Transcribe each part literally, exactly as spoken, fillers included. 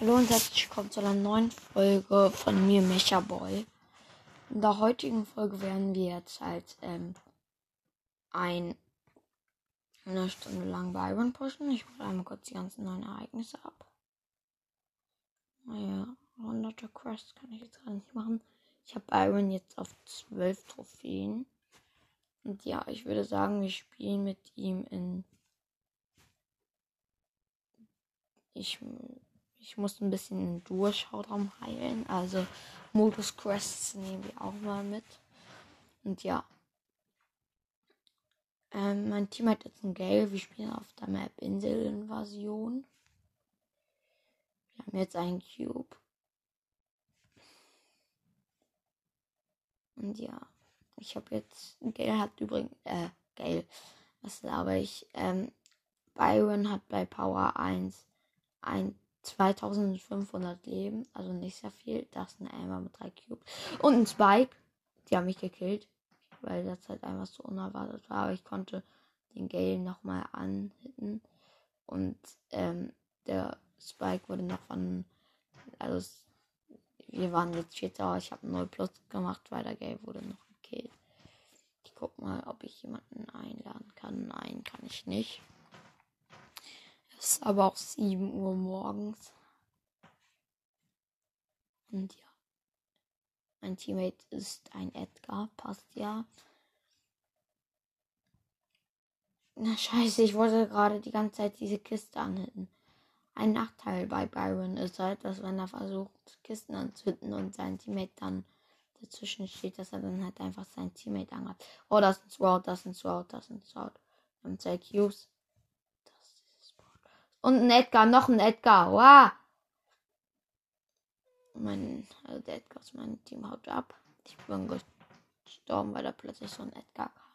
Hallo und herzlich willkommen zu einer neuen Folge von mir, Mechaboy. In der heutigen Folge werden wir jetzt halt ähm, ein, eine Stunde lang Byron pushen. Ich hole einmal kurz die ganzen neuen Ereignisse ab. Naja, hunderte Quests kann ich jetzt gar nicht machen. Ich habe Byron jetzt auf zwölf Trophäen. Und ja, ich würde sagen, wir spielen mit ihm in... Ich, ich muss ein bisschen in Durchschautraum heilen, also Modus Quests nehmen wir auch mal mit. Und ja. Ähm, mein Team hat jetzt ein Gale, wir spielen auf der Map Inselinvasion. Wir haben jetzt einen Cube. Und ja, ich habe jetzt, Gale hat übrigens, äh, Gale, was glaube ich, ähm, Byron hat bei Power eins ein zweitausendfünfhundert Leben, also nicht sehr viel. Das ist eine Amber mit drei Cubes. Und ein Spike. Die haben mich gekillt, weil das halt einfach so unerwartet war. Aber ich konnte den Gale nochmal anhitten. Und ähm, der Spike wurde noch von... Also wir waren jetzt vierter, aber ich habe null Plus gemacht, weil der Gale wurde noch gekillt. Ich guck mal, ob ich jemanden einladen kann. Nein, kann ich nicht. Es ist aber auch sieben Uhr morgens. Und ja. Mein Teammate ist ein Edgar. Passt ja. Na scheiße, ich wollte gerade die ganze Zeit diese Kiste anhitten. Ein Nachteil bei Byron ist halt, dass wenn er versucht, Kisten anzuhitten und sein Teammate dann dazwischen steht, dass er dann halt einfach sein Teammate angreift. Oh, das ist ein Sword, das ist ein Sword, das ist ein Sword. Wir haben zwei Cubes. Und ein Edgar, noch ein Edgar. Wow. Mein, also der Edgar aus meinem Team haut ab. Ich bin gestorben, weil da plötzlich so ein Edgar kam.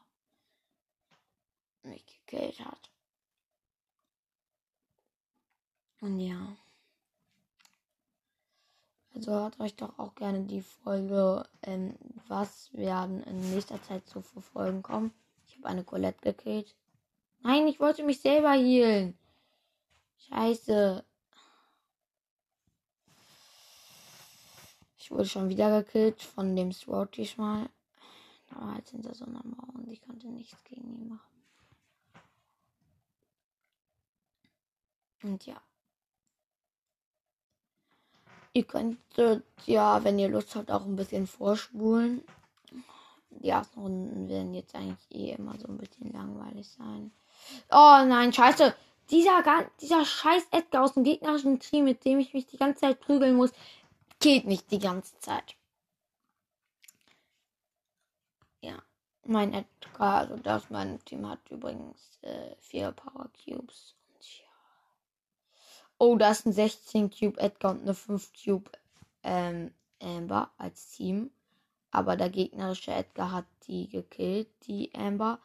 Mich gekillt hat. Und ja. Also hört euch doch auch gerne die Folge, ähm, was werden in nächster Zeit so für Folgen kommen. Ich habe eine Colette gekillt. Nein, ich wollte mich selber healen. Scheiße. Ich wurde schon wieder gekillt von dem Sword diesmal. Da war halt hinter so einer Mauer und ich konnte nichts gegen ihn machen. Und ja. Ihr könntet ja, wenn ihr Lust habt, auch ein bisschen vorspulen. Die ersten Runden werden jetzt eigentlich eh immer so ein bisschen langweilig sein. Oh nein, scheiße. Dieser, dieser scheiß Edgar aus dem gegnerischen Team, mit dem ich mich die ganze Zeit prügeln muss, killt mich die ganze Zeit. Ja, mein Edgar, also der aus meinem Team, hat übrigens äh, vier Powercubes. Ja. Oh, da ist ein sechzehn Cube Edgar und eine fünf Cube ähm, Amber als Team. Aber der gegnerische Edgar hat die gekillt, die Amber.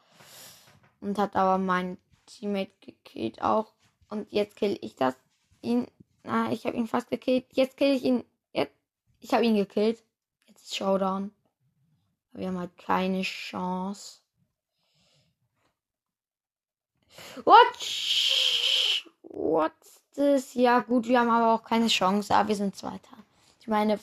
Und hat aber meinen Teammate gekillt auch. Und jetzt kill ich das. Ihn. Na, ich habe ihn fast gekillt. Jetzt kill ich ihn. Jetzt. Ich habe ihn gekillt. Jetzt ist Showdown. Aber wir haben halt keine Chance. What? What is? Ja, gut, wir haben aber auch keine Chance. Aber wir sind Zweiter. Ich meine.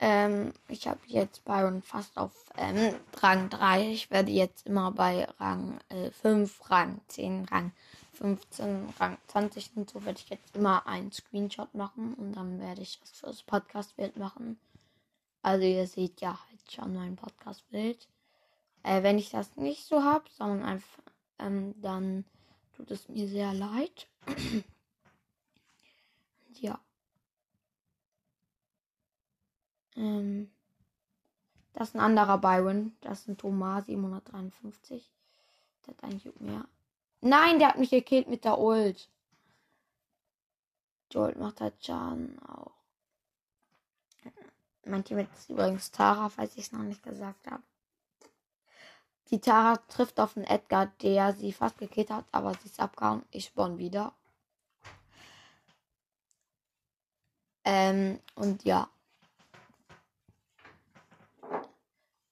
Ähm, ich habe jetzt Byron fast auf ähm, Rang drei. Ich werde jetzt immer bei Rang äh, fünf, Rang zehn, Rang fünfzehn, Rang zwanzig und so werde ich jetzt immer einen Screenshot machen und dann werde ich das fürs Podcast-Bild machen. Also ihr seht ja halt schon mein Podcast-Bild. Äh, wenn ich das nicht so habe, sondern einfach, ähm, dann tut es mir sehr leid. Ja. Ähm, das ist ein anderer Byron. Das ist ein Thomas siebenhundertdreiundfünfzig. Der hat einen Cube mehr. Nein, der hat mich gekillt mit der Ult. Die Ult macht halt Schaden auch. Mein Team ist übrigens Tara, falls ich es noch nicht gesagt habe. Die Tara trifft auf einen Edgar, der sie fast gekillt hat, aber sie ist abgehauen. Ich spawn wieder. Ähm, und ja.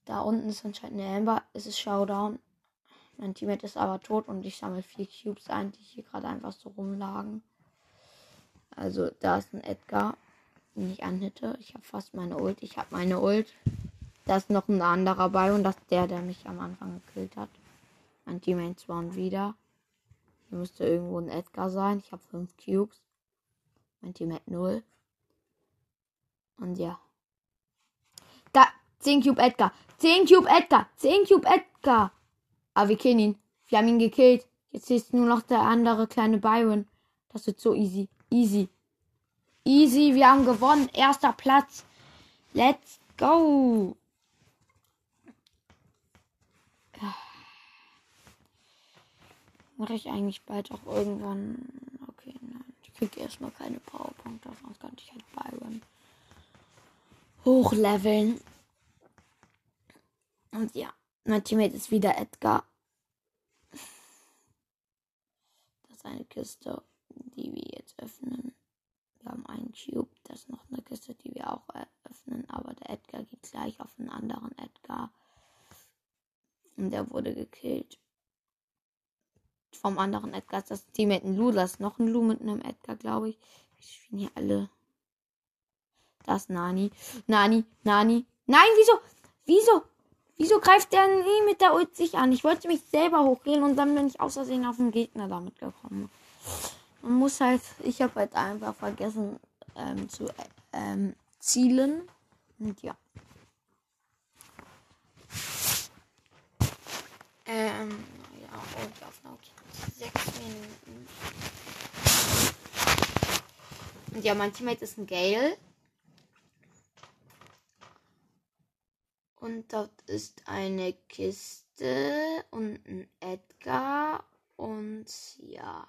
Da unten ist anscheinend eine Amber. Es ist Showdown. Mein Teammate ist aber tot und ich sammle vier Cubes ein, die hier gerade einfach so rumlagen. Also da ist ein Edgar, den ich anhitte. Ich habe fast meine Ult. Ich habe meine Ult. Da ist noch ein anderer bei und das ist der, der mich am Anfang gekillt hat. Mein Teammate spawnt wieder. Hier müsste irgendwo ein Edgar sein. Ich habe fünf Cubes. Mein Teammate null. Und ja. Da! zehn Cube Edgar! zehn Cube Edgar! zehn Cube Edgar! Aber wir kennen ihn. Wir haben ihn gekillt. Jetzt ist nur noch der andere kleine Byron. Das wird so easy. Easy. Easy, wir haben gewonnen. Erster Platz. Let's go. Mache ich eigentlich bald auch irgendwann... Okay, nein. Ich kriege erstmal keine Powerpunkte. Sonst kann ich halt Byron hochleveln. Und ja. Mein Teammate ist wieder Edgar. Das ist eine Kiste, die wir jetzt öffnen. Wir haben einen Cube. Das ist noch eine Kiste, die wir auch öffnen. Aber der Edgar geht gleich auf einen anderen Edgar. Und der wurde gekillt. Vom anderen Edgar ist das Teammate ein Lou. Das ist noch ein Lou mit einem Edgar, glaube ich. Ich finde hier alle. Das ist Nani. Nani, Nani. Nein, wieso? Wieso? Wieso greift der nie mit der Ult sich an? Ich wollte mich selber hochgehen und dann bin ich aus Versehen auf den Gegner damit gekommen. Man muss halt, ich habe halt einfach vergessen ähm, zu ähm, zielen. Und ja. Ähm, ja, und auf noch sechs Minuten. Und ja, mein Teammate ist ein Gale. Und dort ist eine Kiste und ein Edgar und ja.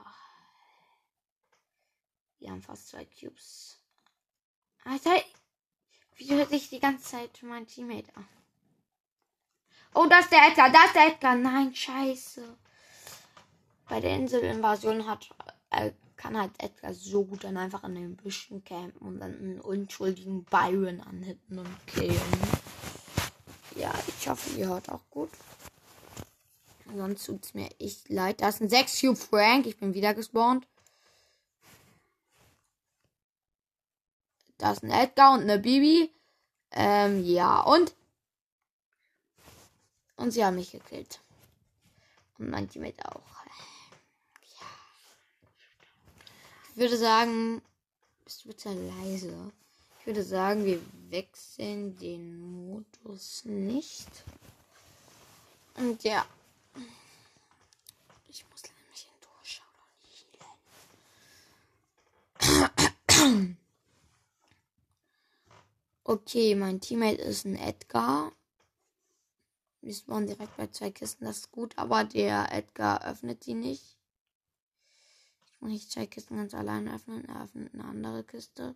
Wir haben fast zwei Cubes. Alter, wie hört sich die ganze Zeit mein Teammate an? Oh, das ist der Edgar, das ist der Edgar. Nein, scheiße. Bei der Inselinvasion hat, äh, kann halt Edgar so gut dann einfach in den Büschen campen und dann einen unschuldigen Byron anhitten und killen. Ja, ich hoffe, ihr hört auch gut. Sonst tut's mir echt leid. Da ist ein sechs Cube Frank. Ich bin wieder gespawnt. Da ist ein Edgar und eine Bibi. Ähm, ja, und? Und sie haben mich gekillt. Und mein Teammate auch. Ja. Ich würde sagen, bist du bitte leise? Ich würde sagen, wir wechseln den Modus nicht. Und ja. Ich muss nämlich in Showdown healen. Okay, mein Teammate ist ein Edgar. Wir spawnen direkt bei zwei Kisten, das ist gut, aber der Edgar öffnet die nicht. Ich muss nicht zwei Kisten ganz alleine öffnen, er öffnet eine andere Kiste.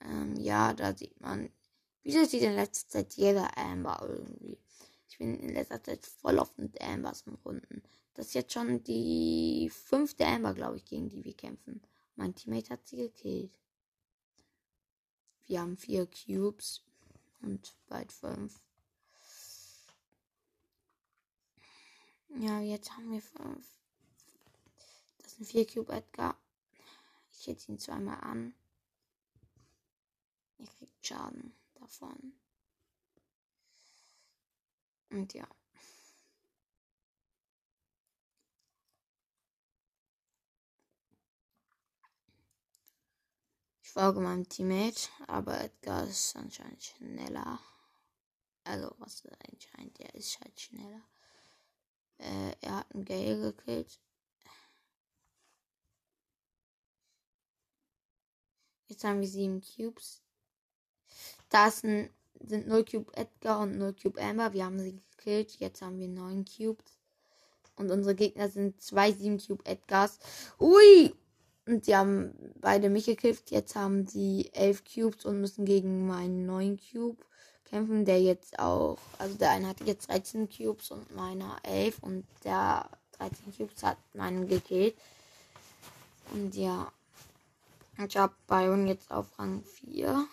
Ähm, ja, da sieht man, wieso sieht in letzter Zeit jeder Amber irgendwie. Ich bin in letzter Zeit voll oft mit Ambers im Runden. Das ist jetzt schon die fünfte Amber, glaube ich, gegen die wir kämpfen. Mein Teammate hat sie gekillt. Wir haben vier Cubes und bald fünf. Ja, jetzt haben wir fünf. Das sind vier Cube Edgar. Ich hätte ihn zweimal an. Ihr kriegt Schaden davon. Und ja. Ich folge meinem Teammate, aber Edgar ist anscheinend schneller. Also was anscheinend, der ist halt schneller. Äh, er hat einen Gale gekillt. Jetzt haben wir sieben Cubes. Da sind null Cube Edgar und null Cube Amber. Wir haben sie gekillt. Jetzt haben wir neun Cubes. Und unsere Gegner sind zwei sieben Cube Edgars. Ui! Und die haben beide mich gekillt. Jetzt haben sie elf Cubes und müssen gegen meinen neun Cube kämpfen. Der jetzt auch... Also der eine hat jetzt dreizehn Cubes und meiner elf. Und der dreizehn Cubes hat meinen gekillt. Und ja. Ich habe Byron jetzt auf Rang vier.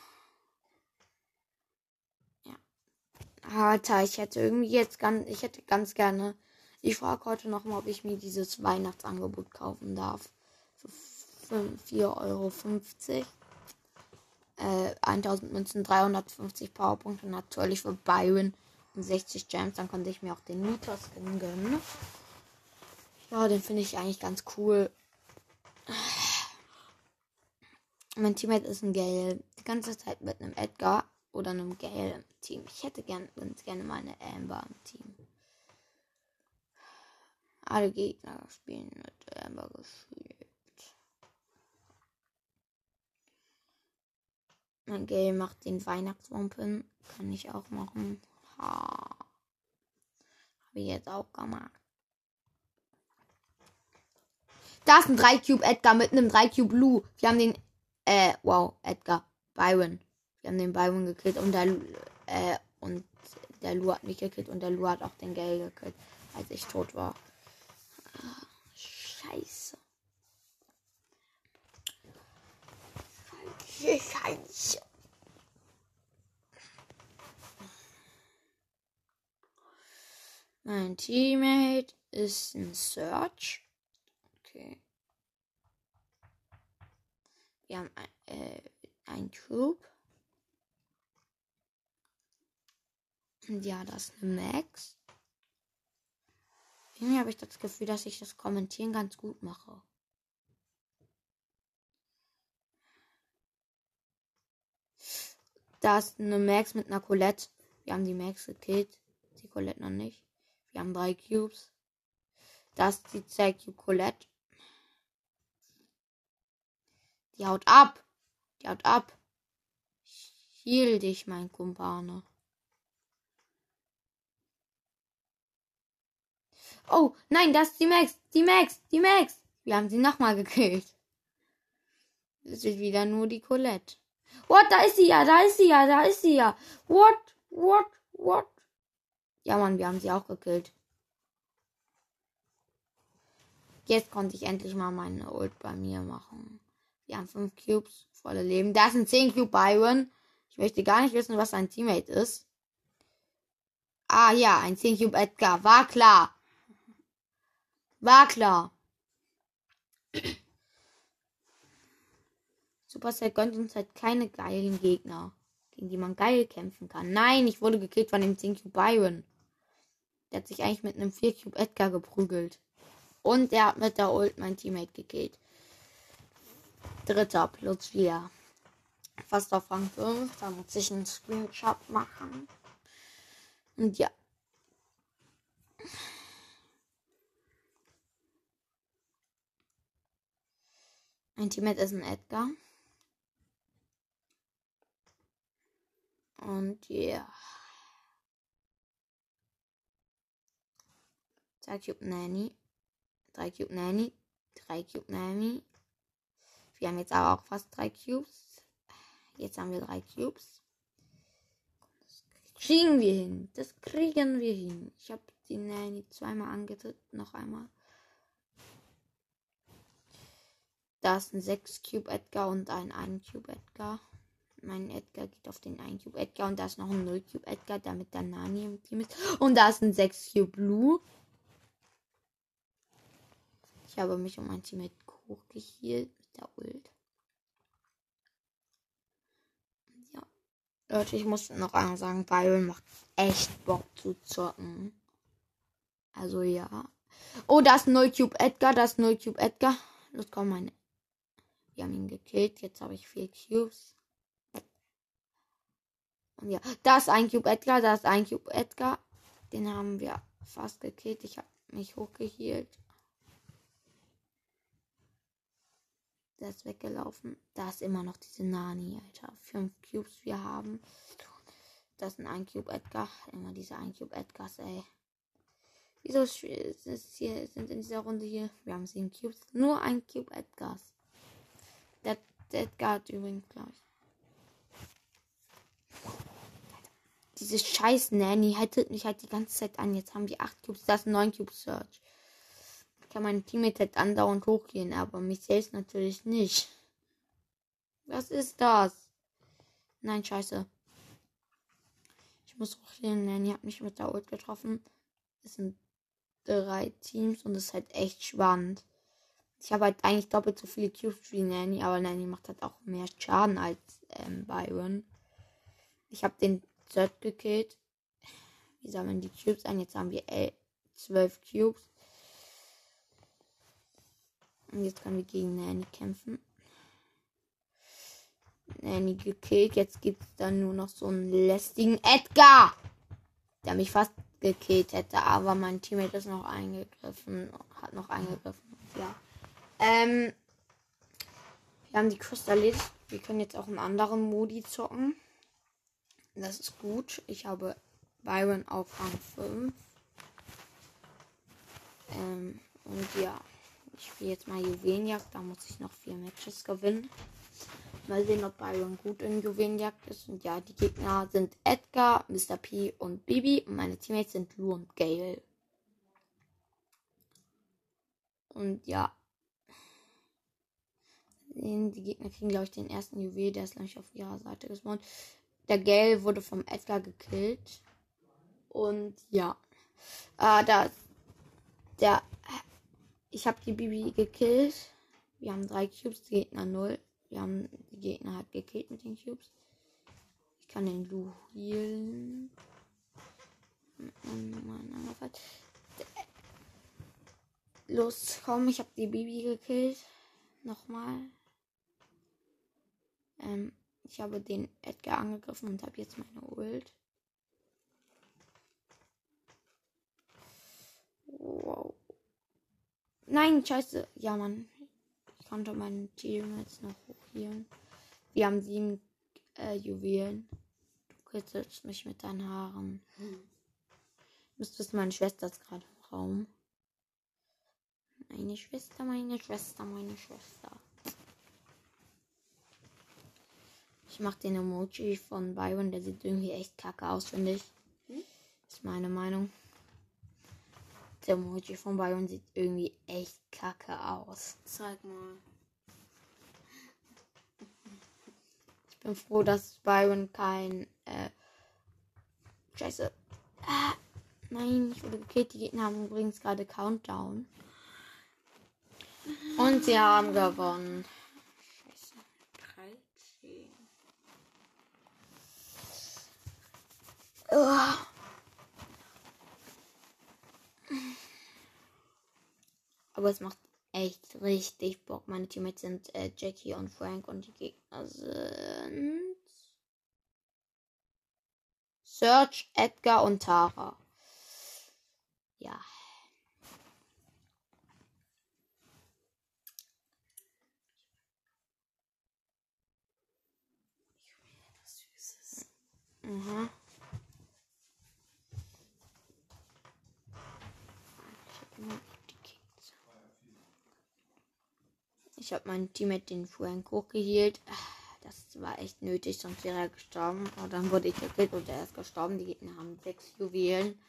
Alter, ich hätte irgendwie jetzt ganz, ich hätte ganz gerne Ich frage heute noch mal, ob ich mir dieses Weihnachtsangebot kaufen darf. Für vier Euro fünfzig. Äh, tausend Münzen, dreihundertfünfzig Powerpunkte natürlich für Byron und sechzig Gems. Dann konnte ich mir auch den Nita-Skin gönnen. Ja, den finde ich eigentlich ganz cool. Mein Teammate ist ein Gale. Die ganze Zeit mit einem Edgar oder einem Gale im Team. Ich hätte gern, ganz gerne mal eine Amber im Team. Alle Gegner spielen mit Amber gespielt. Mein Gale macht den Weihnachtswumpen. Kann ich auch machen. Ha. Habe ich jetzt auch gemacht. Da ist ein drei Cube Edgar mit einem drei Cube Lou. Wir haben den, äh, wow, Edgar, Byron. Wir haben den Byron gekillt und der, äh, und der Lou hat mich gekillt und der Lou hat auch den Gale gekillt, als ich tot war. Ach, Scheiße. Scheiße. Mein Teammate ist ein Search. Okay. Wir haben ein, äh, ein Cube. Ja, das ist eine Max. Irgendwie habe ich das Gefühl, dass ich das Kommentieren ganz gut mache. Da ist eine Max mit einer Colette. Wir haben die Max gekillt. Die Colette noch nicht. Wir haben drei Cubes. Da ist die zwei Cube Colette. Die haut ab. Die haut ab. Heal dich, mein Kumpane. Oh, nein, das ist die Max. Die Max. Die Max. Wir haben sie nochmal gekillt. Das ist wieder nur die Colette. What? Da ist sie ja, da ist sie ja, da ist sie ja. What? What? What? Ja, Mann, wir haben sie auch gekillt. Jetzt konnte ich endlich mal meine Ult bei mir machen. Wir haben fünf Cubes, volle Leben. Da ist ein zehn Cube Byron. Ich möchte gar nicht wissen, was sein Teammate ist. Ah ja, ein zehn Cube Edgar. War klar. War klar. Supercell gönnt uns halt keine geilen Gegner, gegen die man geil kämpfen kann. Nein, ich wurde gekillt von dem zehn Cube Byron. Der hat sich eigentlich mit einem vier Cube Edgar geprügelt. Und der hat mit der Ult mein Teammate gekillt. Dritter plus vier. Fast auf Rang fünf. Da muss ich einen Screenshot machen. Und ja. Mein Teammate ist ein Edgar. Und ja. zwei Cube Nani. drei Cube Nani. drei Cube Nani. Wir haben jetzt aber auch fast drei Cubes. Jetzt haben wir drei Cubes. Das kriegen wir hin. Das kriegen wir hin. Ich habe die Nani zweimal angetötet. Noch einmal. Da ist ein sechs Cube Edgar und ein ein Cube Edgar. Mein Edgar geht auf den ein Cube Edgar. Und da ist noch ein null Cube Edgar, der mit der Nani im Team ist. Und da ist ein sechs Cube Lou. Ich habe mich um mein Team mit hochgehielt mit der Ult. Ja. Leute, ich muss noch einmal sagen, Byron macht echt Bock zu zocken. Also ja. Oh, da ist ein null Cube Edgar. Da ist ein null Cube Edgar. Los, komm, meine. Wir haben ihn gekillt. Jetzt habe ich vier Cubes. Und ja, da ist ein Cube Edgar, da ist ein Cube Edgar. Den haben wir fast gekillt. Ich habe mich hochgehielt. Der ist weggelaufen. Da ist immer noch diese Nani, Alter. Fünf Cubes wir haben. Das ist ein ein Cube Edgar. Immer diese ein Cube Edgars, ey. Wieso ist es hier, sind in dieser Runde hier? Wir haben sieben Cubes. Nur ein Cube Edgars. Der, der Edgar hat übrigens gleich. Diese scheiß Nanny hält mich halt die ganze Zeit an. Jetzt haben wir acht Cubes. Das ist neun Cube Search. Ich kann mein Teammate halt andauernd hochgehen, aber mich selbst natürlich nicht. Was ist das? Nein, scheiße. Ich muss hochgehen. Nanny hat mich mit der Ult getroffen. Ist ein drei Teams und das ist halt echt spannend. Ich habe halt eigentlich doppelt so viele Cubes wie Nani, aber Nani macht halt auch mehr Schaden als ähm, Byron. Ich habe den Zert gekillt. Wir sammeln die Cubes ein. Jetzt haben wir zwölf Cubes. Und jetzt können wir gegen Nani kämpfen. Nani gekillt. Jetzt gibt es dann nur noch so einen lästigen Edgar, der mich fast gekillt hätte. Aber mein Teammate ist noch eingegriffen. Hat noch eingegriffen. Ja. Ähm, wir haben die Kristallis. Wir können jetzt auch einen anderen Modi zocken. Das ist gut. Ich habe Byron auf Rang fünf. Ähm, und ja. Ich spiele jetzt mal Juwelenjagd. Da muss ich noch vier Matches gewinnen. Mal sehen, ob Byron gut in Juwelenjagd ist. Und ja, die Gegner sind Edgar, Mister P und Bibi. Und meine Teammates sind Lou und Gale. Und ja. Die Gegner kriegen, glaube ich, den ersten Juwel. Der ist, glaube ich, auf ihrer Seite gespawnt. Der Gale wurde vom Edgar gekillt. Und ja. Äh, da. Der. Ich habe die Bibi gekillt. Wir haben drei Cubes, die Gegner null. Wir haben die Gegner halt gekillt mit den Cubes. Ich kann den Lou healen. Los, komm, ich habe die Bibi gekillt. Nochmal. Ähm, ich habe den Edgar angegriffen und habe jetzt meine Ult. Wow. Nein, scheiße. Ja, Mann. Ich konnte mein Team jetzt noch hochhielen. Wir haben sieben äh, Juwelen. Du kitzelst mich mit deinen Haaren. Hm. Müsstest meine Schwester ist gerade im Raum. Meine Schwester, meine Schwester, meine Schwester. Ich mach den Emoji von Byron. Der sieht irgendwie echt kacke aus, finde ich. Hm? Ist meine Meinung. Der Emoji von Byron sieht irgendwie echt kacke aus. Zeig mal. Ich bin froh, dass Byron kein... Äh, Scheiße. Ah, nein, ich wurde gekillt. Die Gegner haben übrigens gerade Countdown. Und sie haben gewonnen. Scheiße. dreizehn. Uah. Aber es macht echt richtig Bock. Meine Teammates sind äh, Jackie und Frank und die Gegner sind Serge, Edgar und Tara. Ja. Ich will etwas Süßes. Mhm. Ich habe meinen Teammate den Frank hochgehielt. Das war echt nötig, sonst wäre er gestorben. Aber dann wurde ich gekillt und er ist gestorben. Die Gegner haben sechs Juwelen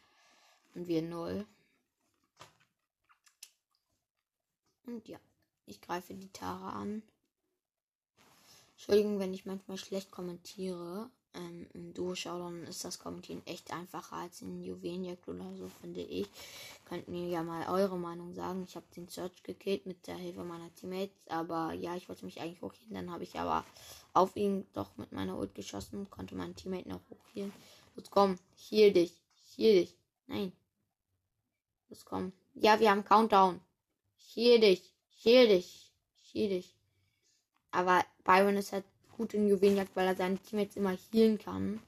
und wir null. Und ja, ich greife die Tara an. Entschuldigung, wenn ich manchmal schlecht kommentiere. Ähm, Im Duo-Showdown ist das Kommentieren echt einfacher als in Juwelenjagd oder so, finde ich. Könnt mir ja mal eure Meinung sagen. Ich habe den Search gekillt mit der Hilfe meiner Teammates. Aber ja, ich wollte mich eigentlich hochhielen. Dann habe ich aber auf ihn doch mit meiner Ult geschossen. Konnte meinen Teammate noch hochhielen. Los, komm, heal dich. Heal dich. Nein. Los, komm. Ja, wir haben Countdown. Heal dich. Heal dich. Heal dich. Aber Byron ist halt gut in Juwelenjagd, weil er seine Teammates immer healen kann.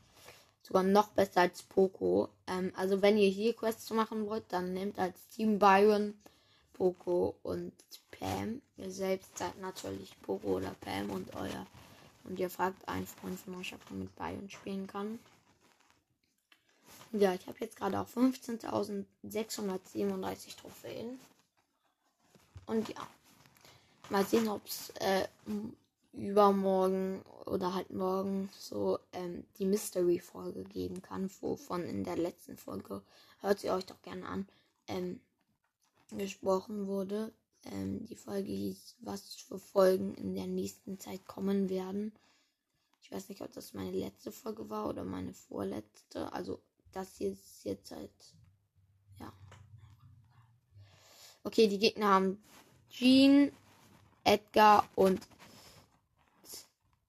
Sogar noch besser als Poco. Ähm, also wenn ihr hier Quests machen wollt, dann nehmt als Team Byron, Poco und Pam. Ihr selbst seid natürlich Poco oder Pam und euer. Und ihr fragt einen Freund von euch, ob man mit Byron spielen kann. Ja, ich habe jetzt gerade auch fünfzehntausendsechshundertsiebenunddreißig Trophäen. Und ja, mal sehen, ob es... Äh, übermorgen oder halt morgen so ähm, die Mystery-Folge geben kann, wovon in der letzten Folge, hört sie euch doch gerne an, ähm, gesprochen wurde. Ähm, die Folge hieß, was für Folgen in der nächsten Zeit kommen werden. Ich weiß nicht, ob das meine letzte Folge war oder meine vorletzte. Also das hier ist jetzt halt, ja. Okay, die Gegner haben Jean, Edgar und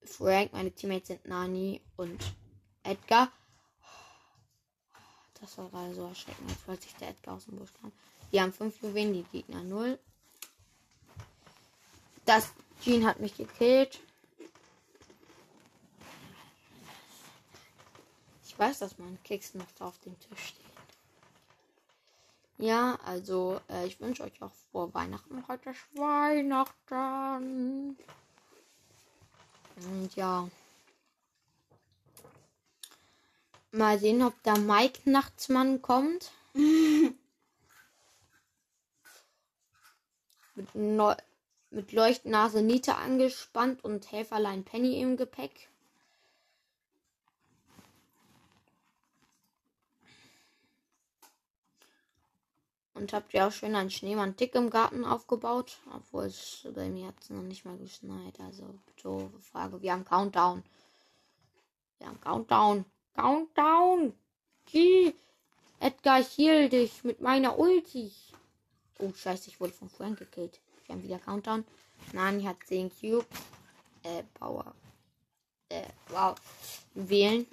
Frank. Meine Teammates sind Nani und Edgar. Das war gerade so erschreckend, als wollte sich der Edgar aus dem Busch kam. Die haben fünf Juwelen, die Gegner null. Das Jean hat mich gekillt. Ich weiß, dass mein Keks noch da auf dem Tisch steht. Ja, also äh, ich wünsche euch auch frohe Weihnachten. Heute ist Weihnachten. Und ja. Mal sehen, ob der Mike Nachtsmann kommt. mit, Neu- mit Leuchtnase Nita angespannt und Helferlein Penny im Gepäck. Und habt ihr auch schön einen Schneemann dick im Garten aufgebaut. Obwohl es bei mir hat es noch nicht mal geschneit. Also, doofe Frage. Wir haben Countdown. Wir haben Countdown. Countdown. Gee. Edgar, ich heal dich mit meiner Ulti. Oh, scheiße. Ich wurde von Frank gekillt. Wir haben wieder Countdown. Nani hat zehn Cube. Äh, Power. Äh, wow. Wählen.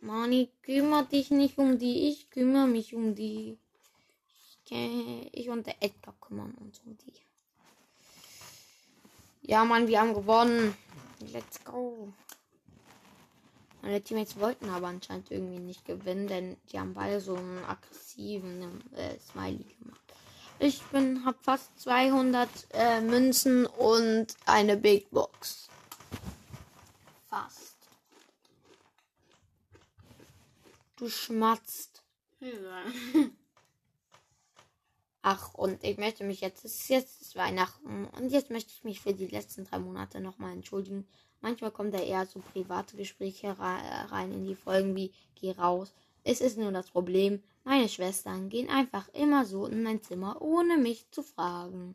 Nani, kümmere dich nicht um die, ich kümmere mich um die. Ich, ich und der Edgar kümmern uns um die. Ja, Mann, wir haben gewonnen. Let's go. Meine Teammates wollten aber anscheinend irgendwie nicht gewinnen, denn die haben beide so einen aggressiven äh, Smiley gemacht. Ich bin, hab fast zweihundert äh, Münzen und eine Big Box. Fast. Du schmatzt. Ja. Ach, und ich möchte mich jetzt, es ist jetzt Weihnachten und jetzt möchte ich mich für die letzten drei Monate nochmal entschuldigen. Manchmal kommen da eher so private Gespräche rein in die Folgen wie, geh raus. Es ist nur das Problem, meine Schwestern gehen einfach immer so in mein Zimmer, ohne mich zu fragen.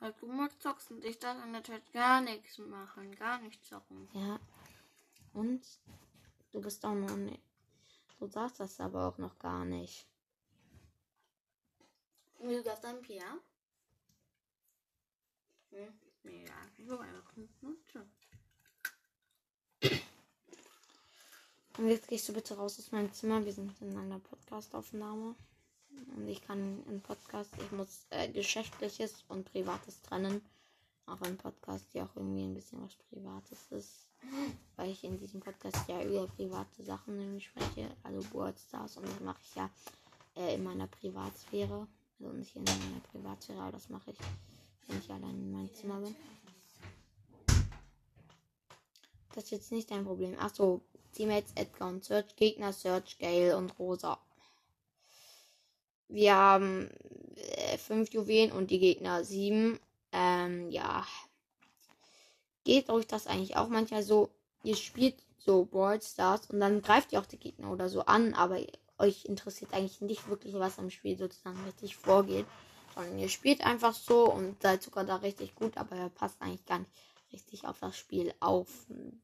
Weil du mal zockst und ich darf in der Zeit gar nichts machen, gar nicht zocken. Ja, und du bist auch noch nicht. Du darfst das aber auch noch gar nicht. Du darfst ein Pia? Hm? Ja, ich will einfach nicht nutzen. Und jetzt gehst du bitte raus aus meinem Zimmer. Wir sind in einer Podcast-Aufnahme. Und ich kann im Podcast, ich muss äh, Geschäftliches und Privates trennen. Auch ein Podcast, der auch irgendwie ein bisschen was Privates ist. Weil ich in diesem Podcast ja über private Sachen spreche, also Geburtstags, und das mache ich ja äh, in meiner Privatsphäre. Also nicht in meiner Privatsphäre, aber das mache ich, wenn ich allein in meinem Zimmer bin. Das ist jetzt nicht dein Problem. Achso, Teammates Edgar und Search, Gegner Search, Gale und Rosa. Wir haben fünf äh, Juwelen und die Gegner sieben. Ähm, ja. Geht euch das eigentlich auch manchmal so, ihr spielt so Brawl Stars und dann greift ihr auch die Gegner oder so an, aber euch interessiert eigentlich nicht wirklich, was am Spiel sozusagen richtig vorgeht, sondern ihr spielt einfach so und seid sogar da richtig gut, aber ihr passt eigentlich gar nicht richtig auf das Spiel auf,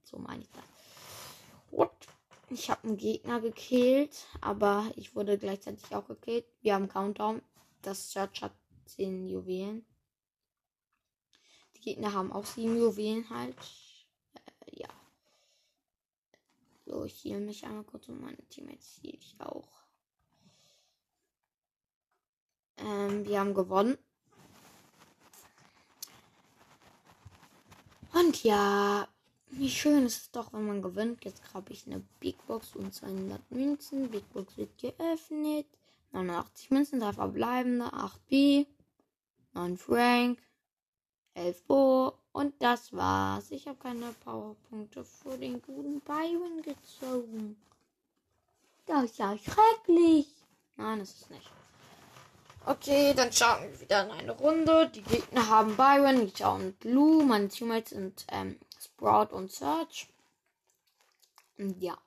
so meine ich das. Gut, ich habe einen Gegner gekillt, aber ich wurde gleichzeitig auch gekillt. Wir haben Countdown, das Search hat zehn Juwelen. Gegner haben auch sieben Juwelen halt. Äh, ja. So, ich heal mich einmal kurz und meine Teammates heal ich auch. Ähm, wir haben gewonnen. Und ja, wie schön ist es doch, wenn man gewinnt. Jetzt grabe ich eine Big Box und zweihundert Münzen. Big Box wird geöffnet. neunundachtzig Münzen, drei verbleibende, acht B, neun Frank. elf Bo und das war's. Ich habe keine Powerpunkte für den guten Byron gezogen. Das ist ja schrecklich. Nein, das ist nicht. Okay, dann schauen wir wieder in eine Runde. Die Gegner haben Byron, Nita und Lou. Meine Teammates sind ähm, Sprout und Search. Und ja.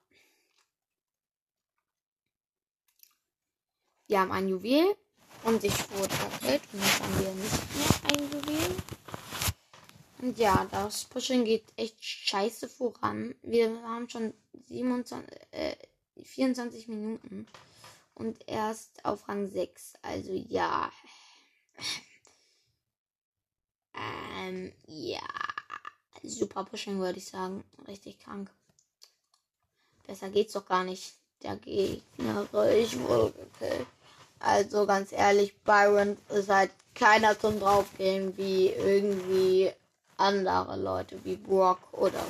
Wir haben ein Juwel. Und ich wurde gekillt und jetzt haben wir nicht mehr ein Juwel. Und ja, das Pushen geht echt scheiße voran. Wir haben schon siebenundzwanzig, äh, vierundzwanzig Minuten. und erst auf Rang sechs. Also ja. Ähm, ja. Super Pushing, würde ich sagen. Richtig krank. Besser geht's doch gar nicht. Der Gegner, ich wurde gekillt. Also ganz ehrlich, Byron ist halt keiner zum Draufgehen wie irgendwie andere Leute wie Brock oder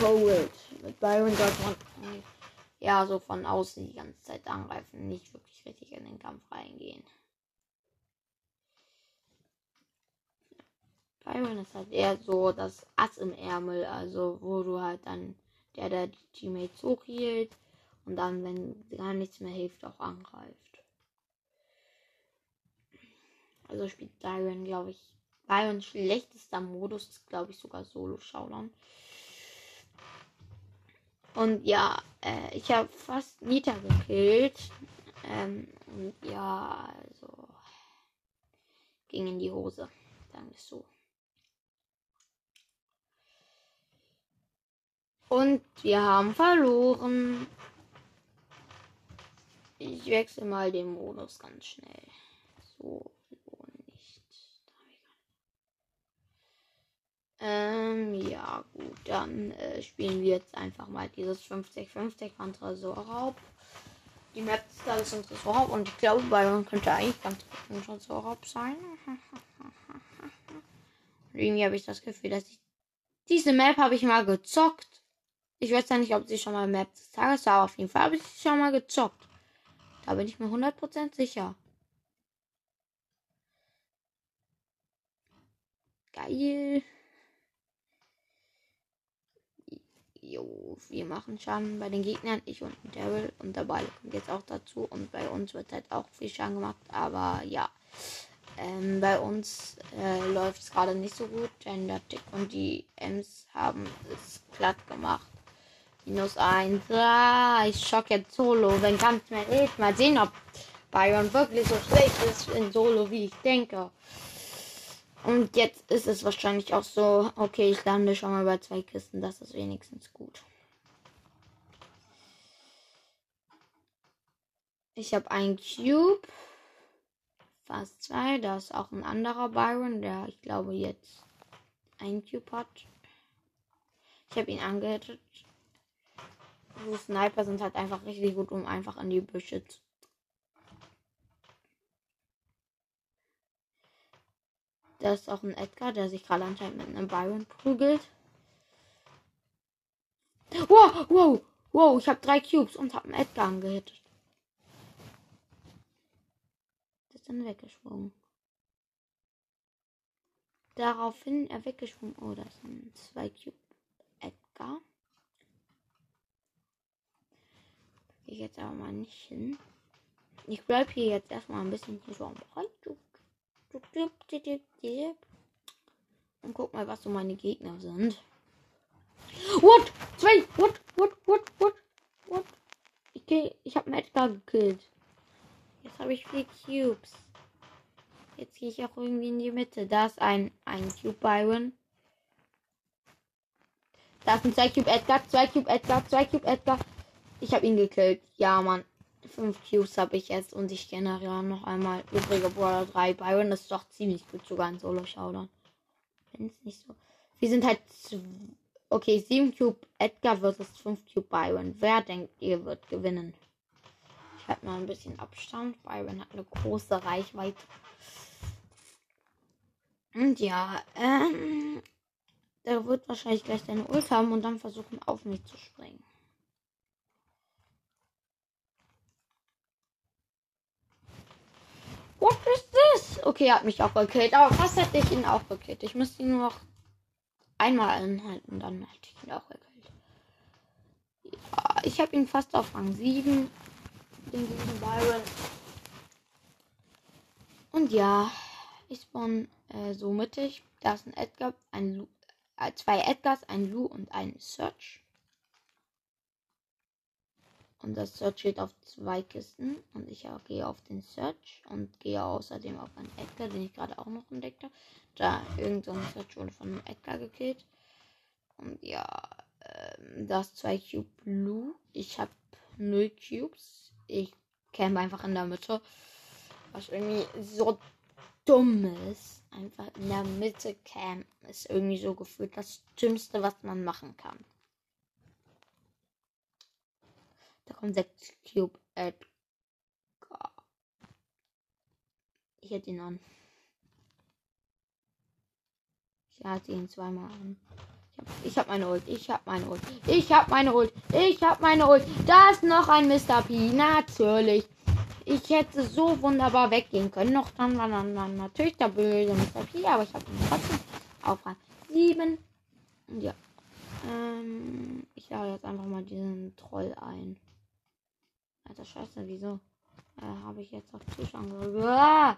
Cold. Mit Byron sollte man ja so von außen die ganze Zeit angreifen, nicht wirklich richtig in den Kampf reingehen. Byron ist halt eher so das Ass im Ärmel, also wo du halt dann der, der die Teammates hochhielt und dann, wenn gar nichts mehr hilft, auch angreift. Also spielt Byron, glaube ich, Byrons schlechtester Modus ist, glaube ich, sogar Solo-Showdown. Und ja, äh, ich habe fast Nita gekillt. Ähm, und ja, also ging in die Hose. Dann ist so. Und wir haben verloren. Ich wechsle mal den Modus ganz schnell. So, so nicht. Ähm, ja, gut, dann äh, spielen wir jetzt einfach mal dieses fünfzig fünfzig von Tresorraub. Die Map ist da ist ein Tresorraub und ich glaube, Byron könnte eigentlich ganz gut ein Tresorraub sein. Und irgendwie habe ich das Gefühl, dass ich. Diese Map habe ich mal gezockt. Ich weiß ja nicht, ob sie schon mal Map des Tages war, aber auf jeden Fall habe ich sie schon mal gezockt. Da bin ich mir hundert Prozent sicher. Geil. Jo, wir machen Schaden bei den Gegnern. Ich und Darryl und der Ball kommt jetzt auch dazu. Und bei uns wird halt auch viel Schaden gemacht. Aber ja, ähm, bei uns äh, läuft es gerade nicht so gut. Gender-Tick und die Ems haben es platt gemacht. Minus eins. Ah, ich schock jetzt Solo, wenn ganz mehr hilft. Mal sehen, ob Byron wirklich so schlecht ist in Solo, wie ich denke. Und jetzt ist es wahrscheinlich auch so, okay, ich lande schon mal bei zwei Kisten, das ist wenigstens gut. Ich habe einen Cube. Fast zwei. Da ist auch ein anderer Byron, der, ich glaube, jetzt einen Cube hat. Ich habe ihn angehittet. Diese Sniper sind halt einfach richtig gut, um einfach in die Büsche zu. Da ist auch ein Edgar, der sich gerade anscheinend mit einem Byron prügelt. Wow, wow, wow, ich habe drei Cubes und habe einen Edgar angehittet. Das ist dann weggeschwungen. Daraufhin er weggeschwungen. Oh, das sind zwei Cube Edgar. Ich jetzt aber mal nicht hin. Ich bleib hier jetzt erstmal ein bisschen geschwommen. Und guck mal, was so meine Gegner sind. What? Zwei! What? What? What? What? What? Okay, ich hab einen Edgar gekillt. Jetzt habe ich vier Cubes. Jetzt gehe ich auch irgendwie in die Mitte. Da ist ein, ein Cube Byron. Da ist ein zwei Cube Edgar, zwei Cube Edgar, zwei Cube Edgar. Ich habe ihn gekillt. Ja, Mann. Fünf Cubes habe ich jetzt und ich generiere noch einmal übrige Brawler drei. Byron ist doch ziemlich gut sogar in Solo-Showdown. Wenn es nicht so... Wir sind halt... Okay, sieben Cube Edgar versus fünf Cube Byron. Wer denkt, ihr wird gewinnen? Ich halte mal ein bisschen Abstand. Byron hat eine große Reichweite. Und ja, ähm... der wird wahrscheinlich gleich seine Ult haben und dann versuchen, auf mich zu springen. What is this? Okay, er hat mich auch gekillt, aber fast hätte ich ihn auch gekillt. Ich müsste ihn nur noch einmal anhalten, dann hätte ich ihn auch gekillt. Ja, ich habe ihn fast auf Rang sieben, den guten Byron. Und ja, ich spawn äh, so mittig. Da ist ein Edgar, ein Lu, äh, zwei Edgars, ein Lou und ein Search. Und das Search geht auf zwei Kisten. Und ich gehe auf den Search und gehe außerdem auf einen Edgar, den ich gerade auch noch entdeckt habe. Da irgend so ein Search wurde von einem Edgar gekillt. Und ja, ähm, das zwei Cube Blue. Ich habe null Cubes. Ich Camp einfach in der Mitte. Was irgendwie so dumm ist. Einfach in der Mitte Camp ist irgendwie so gefühlt das Dümmste, was man machen kann. Da kommt sechs Cube Edgar. Ich hätte ihn an. Ich hatte ihn zweimal an. Ich hab meine Ult, ich hab meine Ult, ich hab meine Ult, ich hab meine Ult. Da ist noch ein Mister P, natürlich. Ich hätte so wunderbar weggehen können. Noch dann war dann, dann natürlich der böse Mister P, aber ich hab ihn trotzdem aufrein. Sieben. Ja. Ähm, ich lade jetzt einfach mal diesen Troll ein. Alter Scheiße, wieso äh, habe ich jetzt auf Tisch angerührt? Ah!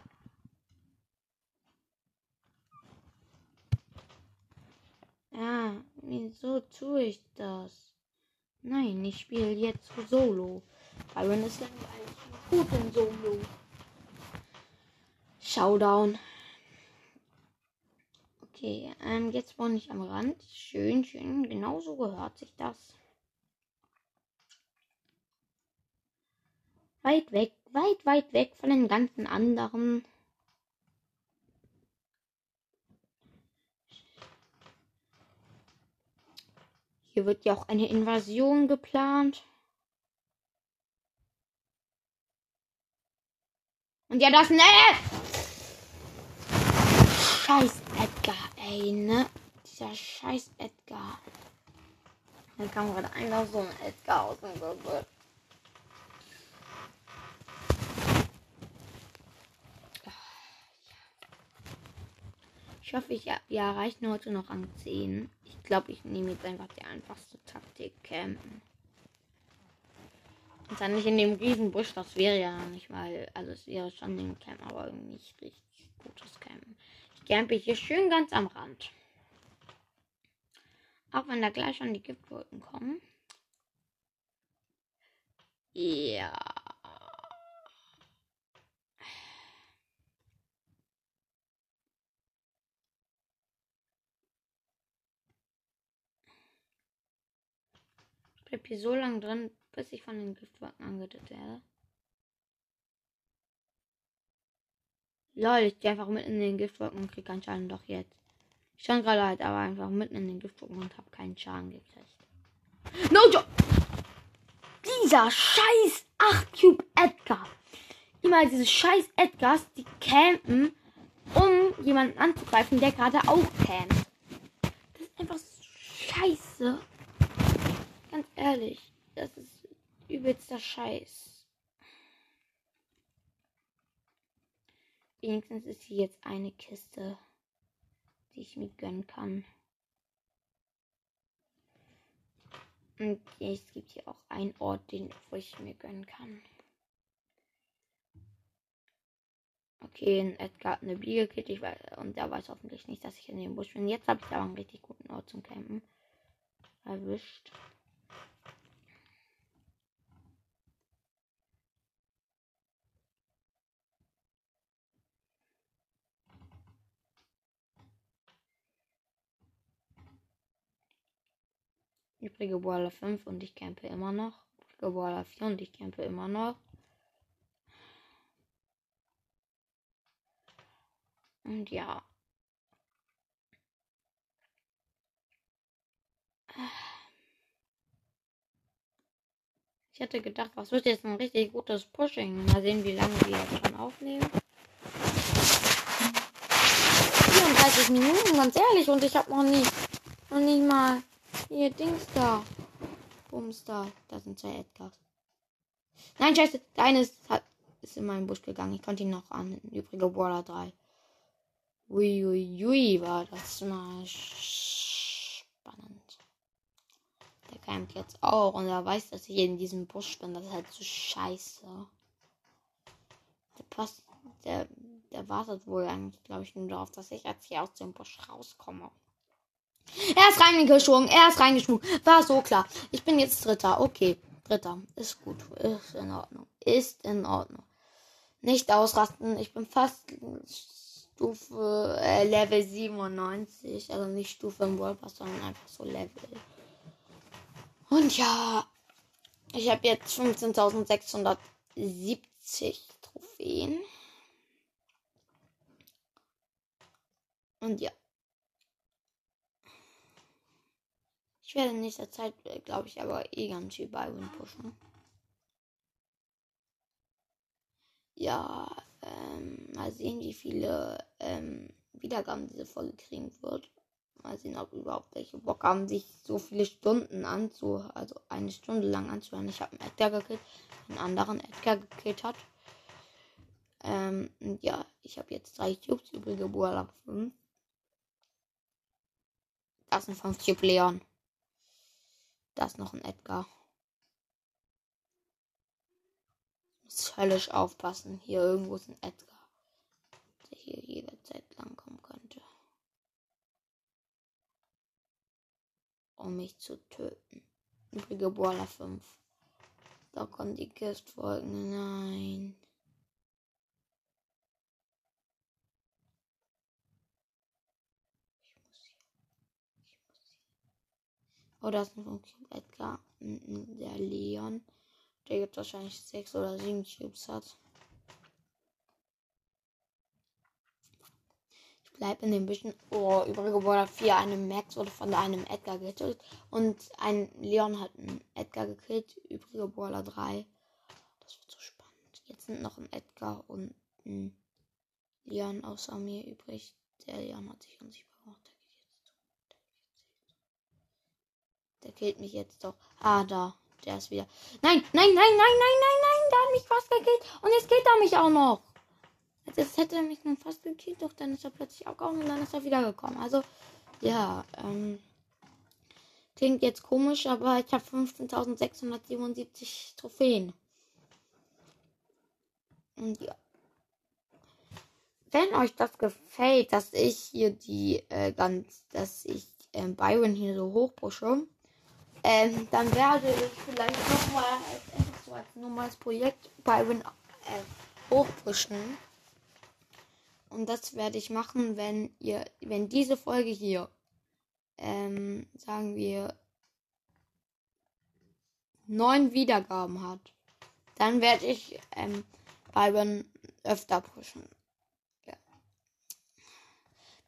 Ja, wieso tue ich das? Nein, ich spiele jetzt Solo. Byron ist eigentlich gut in Solo. Showdown. Okay, ähm, jetzt wohne ich am Rand. Schön, schön. Genauso gehört sich das. Weit weg, weit, weit weg von den ganzen anderen. Hier wird ja auch eine Invasion geplant. Und ja, das ne! Scheiß Edgar, ey, ne? Dieser scheiß Edgar. Dann kam gerade einfach so ein Edgar aus dem Gebüsch. Ich hoffe, ich wir erreichen heute noch Rang zehn. Ich glaube, ich nehme jetzt einfach die einfachste Taktik. Campen. Und dann nicht in dem Riesenbusch, das wäre ja nicht mal, also es wäre schon im Camp, aber irgendwie nicht richtig gutes Campen. Ich campe hier schön ganz am Rand. Auch wenn da gleich schon die Giftwolken kommen. Ja. Ich bleib hier so lange drin, bis ich von den Giftwolken angedettet werde. Lol, ich gehe einfach mitten in den Giftwolken und krieg keinen Schaden, doch jetzt. Ich stand gerade halt aber einfach mitten in den Giftwolken und hab keinen Schaden gekriegt. No joke! Dieser scheiß acht Cube Edgar! Immer diese scheiß Edgars, die campen, um jemanden anzugreifen, der gerade auch campt. Das ist einfach so scheiße. Ganz ehrlich, das ist übelster Scheiß. Wenigstens ist hier jetzt eine Kiste, die ich mir gönnen kann. Und es gibt hier auch einen Ort, den wo ich mir gönnen kann. Okay, ein Edgar hat eine Bliege Kit, ich weiß, und der weiß hoffentlich nicht, dass ich in dem Busch bin. Jetzt habe ich aber einen richtig guten Ort zum Campen erwischt. Übrige Brawler fünf und ich campe immer noch. Übrige Brawler vier und ich campe immer noch. Und ja. Ich hätte gedacht, was wird jetzt ein richtig gutes Pushing? Mal sehen, wie lange wir jetzt schon aufnehmen. vierunddreißig Minuten, ganz ehrlich. Und ich habe noch nie, noch nicht mal... Hier, Dings da. Bums da. Da sind zwei Edgars. Nein, scheiße. Der eine ist, hat, ist in meinen Busch gegangen. Ich konnte ihn noch an. Übrige Brawler drei. Uiuiui, ui, ui, war das mal spannend. Der kämpft jetzt auch und er weiß, dass ich in diesem Busch bin. Das ist halt so scheiße. Der passt. Der, der wartet wohl eigentlich, glaube ich, nur darauf, dass ich jetzt hier aus dem Busch rauskomme. Er ist reingeschwungen, er ist reingeschwungen. War so klar. Ich bin jetzt Dritter. Okay, Dritter. Ist gut. Ist in Ordnung. Ist in Ordnung. Nicht ausrasten. Ich bin fast Stufe äh, Level siebenundneunzig. Also nicht Stufe im Worldpass, sondern einfach so Level. Und ja. Ich habe jetzt fünfzehntausendsechshundert siebzig Trophäen. Und ja. Ich werde in nächster Zeit, glaube ich, aber eh ganz viel Byron pushen. Ja, ähm, mal sehen, wie viele ähm, Wiedergaben diese Folge kriegen wird. Mal sehen, ob überhaupt welche Bock haben, sich so viele Stunden anzuhören, also eine Stunde lang anzuhören. Ich habe einen Edgar gekillt, einen anderen Edgar gekillt hat. Ähm, ja, ich habe jetzt drei Cubes, übrige Burla fünf. Da ist ein fünf Cube Leon. Da ist noch ein Edgar. Muss höllisch aufpassen. Hier irgendwo ist ein Edgar, der hier jederzeit langkommen könnte, um mich zu töten. Übrige Baller fünf. Da kommen die Kistfolgen. Nein. Ich muss hier. Ich muss hier. Oh, da ist ein Edgar. Der Leon. Der gibt wahrscheinlich sechs oder sieben Cubes hat. Ich bleibe in den Büschen. Oh, übrige Border vier. Einem Max wurde von einem Edgar getötet. Und ein Leon hat einen Edgar gekillt. Übrige Border drei. Das wird so spannend. Jetzt sind noch ein Edgar und ein Leon außer mir übrig. Der Leon hat sich unsichtbar gemacht. Der killt mich jetzt doch. Ah, da. Der ist wieder. Nein, nein, nein, nein, nein, nein, nein. Der hat mich fast gekillt. Und jetzt killt er mich auch noch. Jetzt hätte er mich nun fast gekillt, doch dann ist er plötzlich abgehauen und dann ist er wieder gekommen. Also, ja, ähm. Klingt jetzt komisch, aber ich habe fünfzehntausendsechshundertsiebenundsiebzig Trophäen. Und ja. Wenn euch das gefällt, dass ich hier die, äh, ganz, dass ich, ähm, Byron hier so hochpushe, Ähm, dann werde ich vielleicht nochmal als, so als normales Projekt Byron äh, hochpushen. Und das werde ich machen, wenn ihr, wenn diese Folge hier, ähm, sagen wir, neun Wiedergaben hat. Dann werde ich, ähm, Byron öfter pushen. Ja.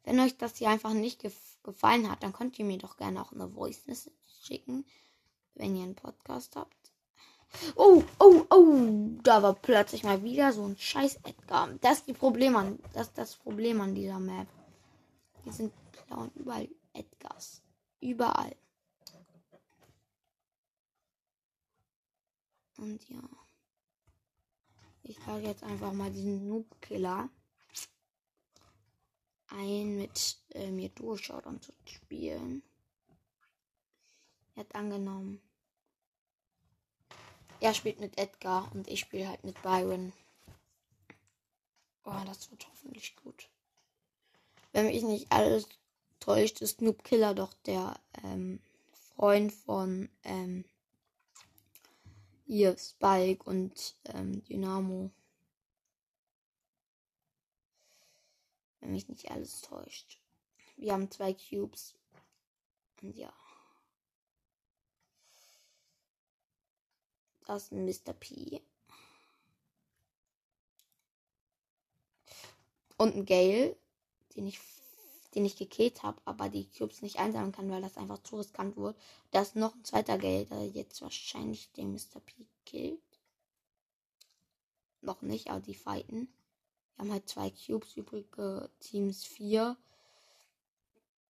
Wenn euch das hier einfach nicht gef gefallen hat, dann könnt ihr mir doch gerne auch eine Voice Message schicken, wenn ihr einen Podcast habt. Oh, oh, oh, da war plötzlich mal wieder so ein scheiß Edgar. Das ist die Problem an, das ist das Problem an dieser Map. Hier sind Clown überall Edgars. Überall. Und ja. Ich sage jetzt einfach mal diesen Noob-Killer ein, mit äh, mir durch Showdown zu spielen. Er hat angenommen. Er spielt mit Edgar und ich spiele halt mit Byron. Oh, das wird hoffentlich gut. Wenn mich nicht alles täuscht, ist Noob Killer doch der ähm, Freund von ähm, hier Spike und ähm, Dynamo. Wenn mich nicht alles täuscht. Wir haben zwei Cubes. Und ja. Das ist ein Mister P. Und ein Gale, den ich, den ich gekillt habe, aber die Cubes nicht einsammeln kann, weil das einfach zu riskant wurde. Da ist noch ein zweiter Gale, der jetzt wahrscheinlich den Mister P killt. Noch nicht, aber die fighten. Wir haben halt zwei Cubes, übrige Teams vier.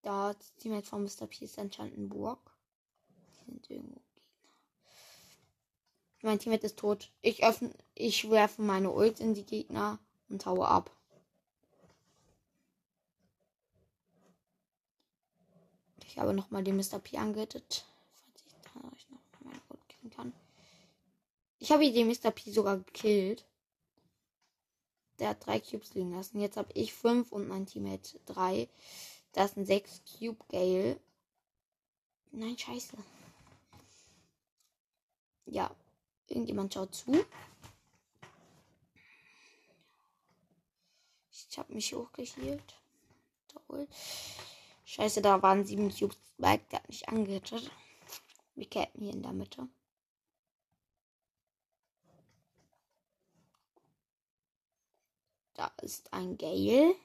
Da das Team halt von Mister P ist anscheinend ein Burg. Die sind irgendwo. Mein Teammate ist tot. Ich öffne, ich werfe meine Ult in die Gegner und haue ab. Ich habe nochmal den Mister P angehittet, falls ich da euch noch meine Ult kriegen kann. Ich habe den Mister P sogar gekillt. Der hat drei Cubes liegen lassen. Jetzt habe ich fünf und mein Teammate drei. Das sind sechs Cube Gale. Nein, scheiße. Ja. Irgendjemand schaut zu. Ich habe mich hochgehielt. Toll. Scheiße, da waren sieben Cubes. Spike, der hat mich angehittet. Wir kämpfen hier in der Mitte. Da ist ein Gale.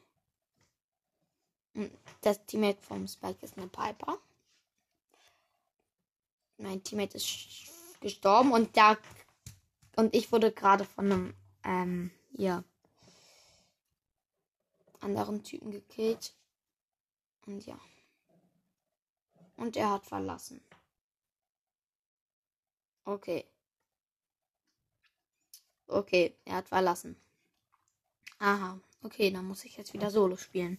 Das Teammate vom Spike ist eine Piper. Mein Teammate ist gestorben und da und ich wurde gerade von einem ähm, ja, anderen Typen gekillt. Und ja. Und er hat verlassen. Okay. Okay, er hat verlassen. Aha, okay, dann muss ich jetzt wieder Solo spielen.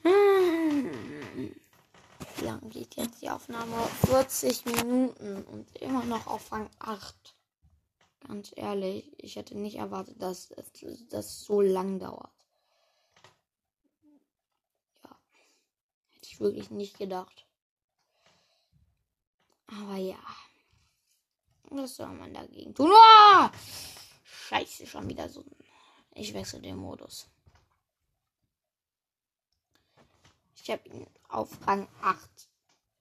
Hm. Wie lang geht jetzt die Aufnahme? vierzig Minuten und immer noch auf Rang acht. Ganz ehrlich, ich hätte nicht erwartet, dass das so lang dauert. Ja, hätte ich wirklich nicht gedacht. Aber ja. Was soll man dagegen tun? Oh! Scheiße, schon wieder so. Ich wechsle den Modus. Ich habe ihn auf Rang acht.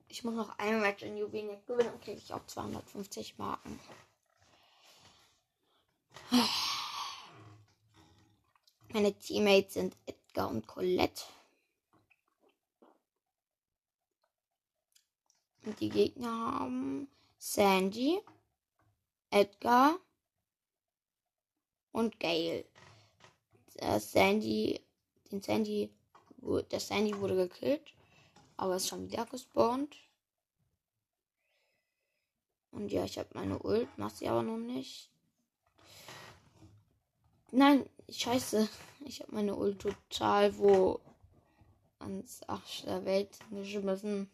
Ich muss noch ein Match in Juwelen gewinnen und kriege ich auch zweihundertfünfzig Marken. Meine Teammates sind Edgar und Colette. Und die Gegner haben Sandy, Edgar und Gale. Der Sandy, den Sandy, der Sandy wurde gekillt, aber ist schon wieder gespawnt. Und ja, ich habe meine Ult, mach sie aber noch nicht. Nein, scheiße, ich habe meine Ult total wo ans Arsch der Welt geschmissen.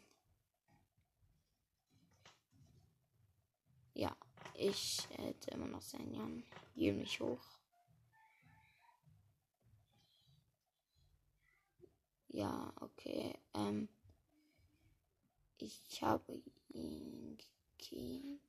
Ja. Ich hätte immer noch seinen Jan. Geh mich hoch. Ja, okay. Ähm. Ich habe ihn gekillt.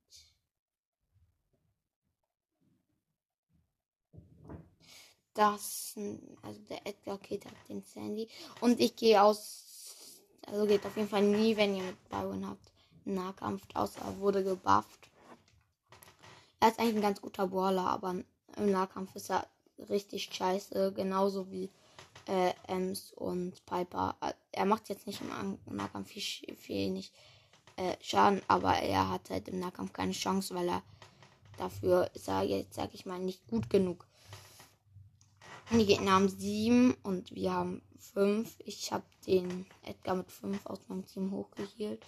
Das, also der Edgar killt hat den Sandy. Und ich gehe aus, also geht auf jeden Fall nie, wenn ihr mit Byron habt, Nahkampf, außer er wurde gebufft. Er ist eigentlich ein ganz guter Brawler, aber im Nahkampf ist er richtig scheiße. Genauso wie äh, Ems und Piper. Er macht jetzt nicht im Nahkampf viel, viel nicht, äh, Schaden, aber er hat halt im Nahkampf keine Chance, weil er dafür ist er jetzt, sag ich mal, nicht gut genug. Die Gegner haben sieben und wir haben fünf. Ich habe den Edgar mit fünf aus meinem Team hochgehielt.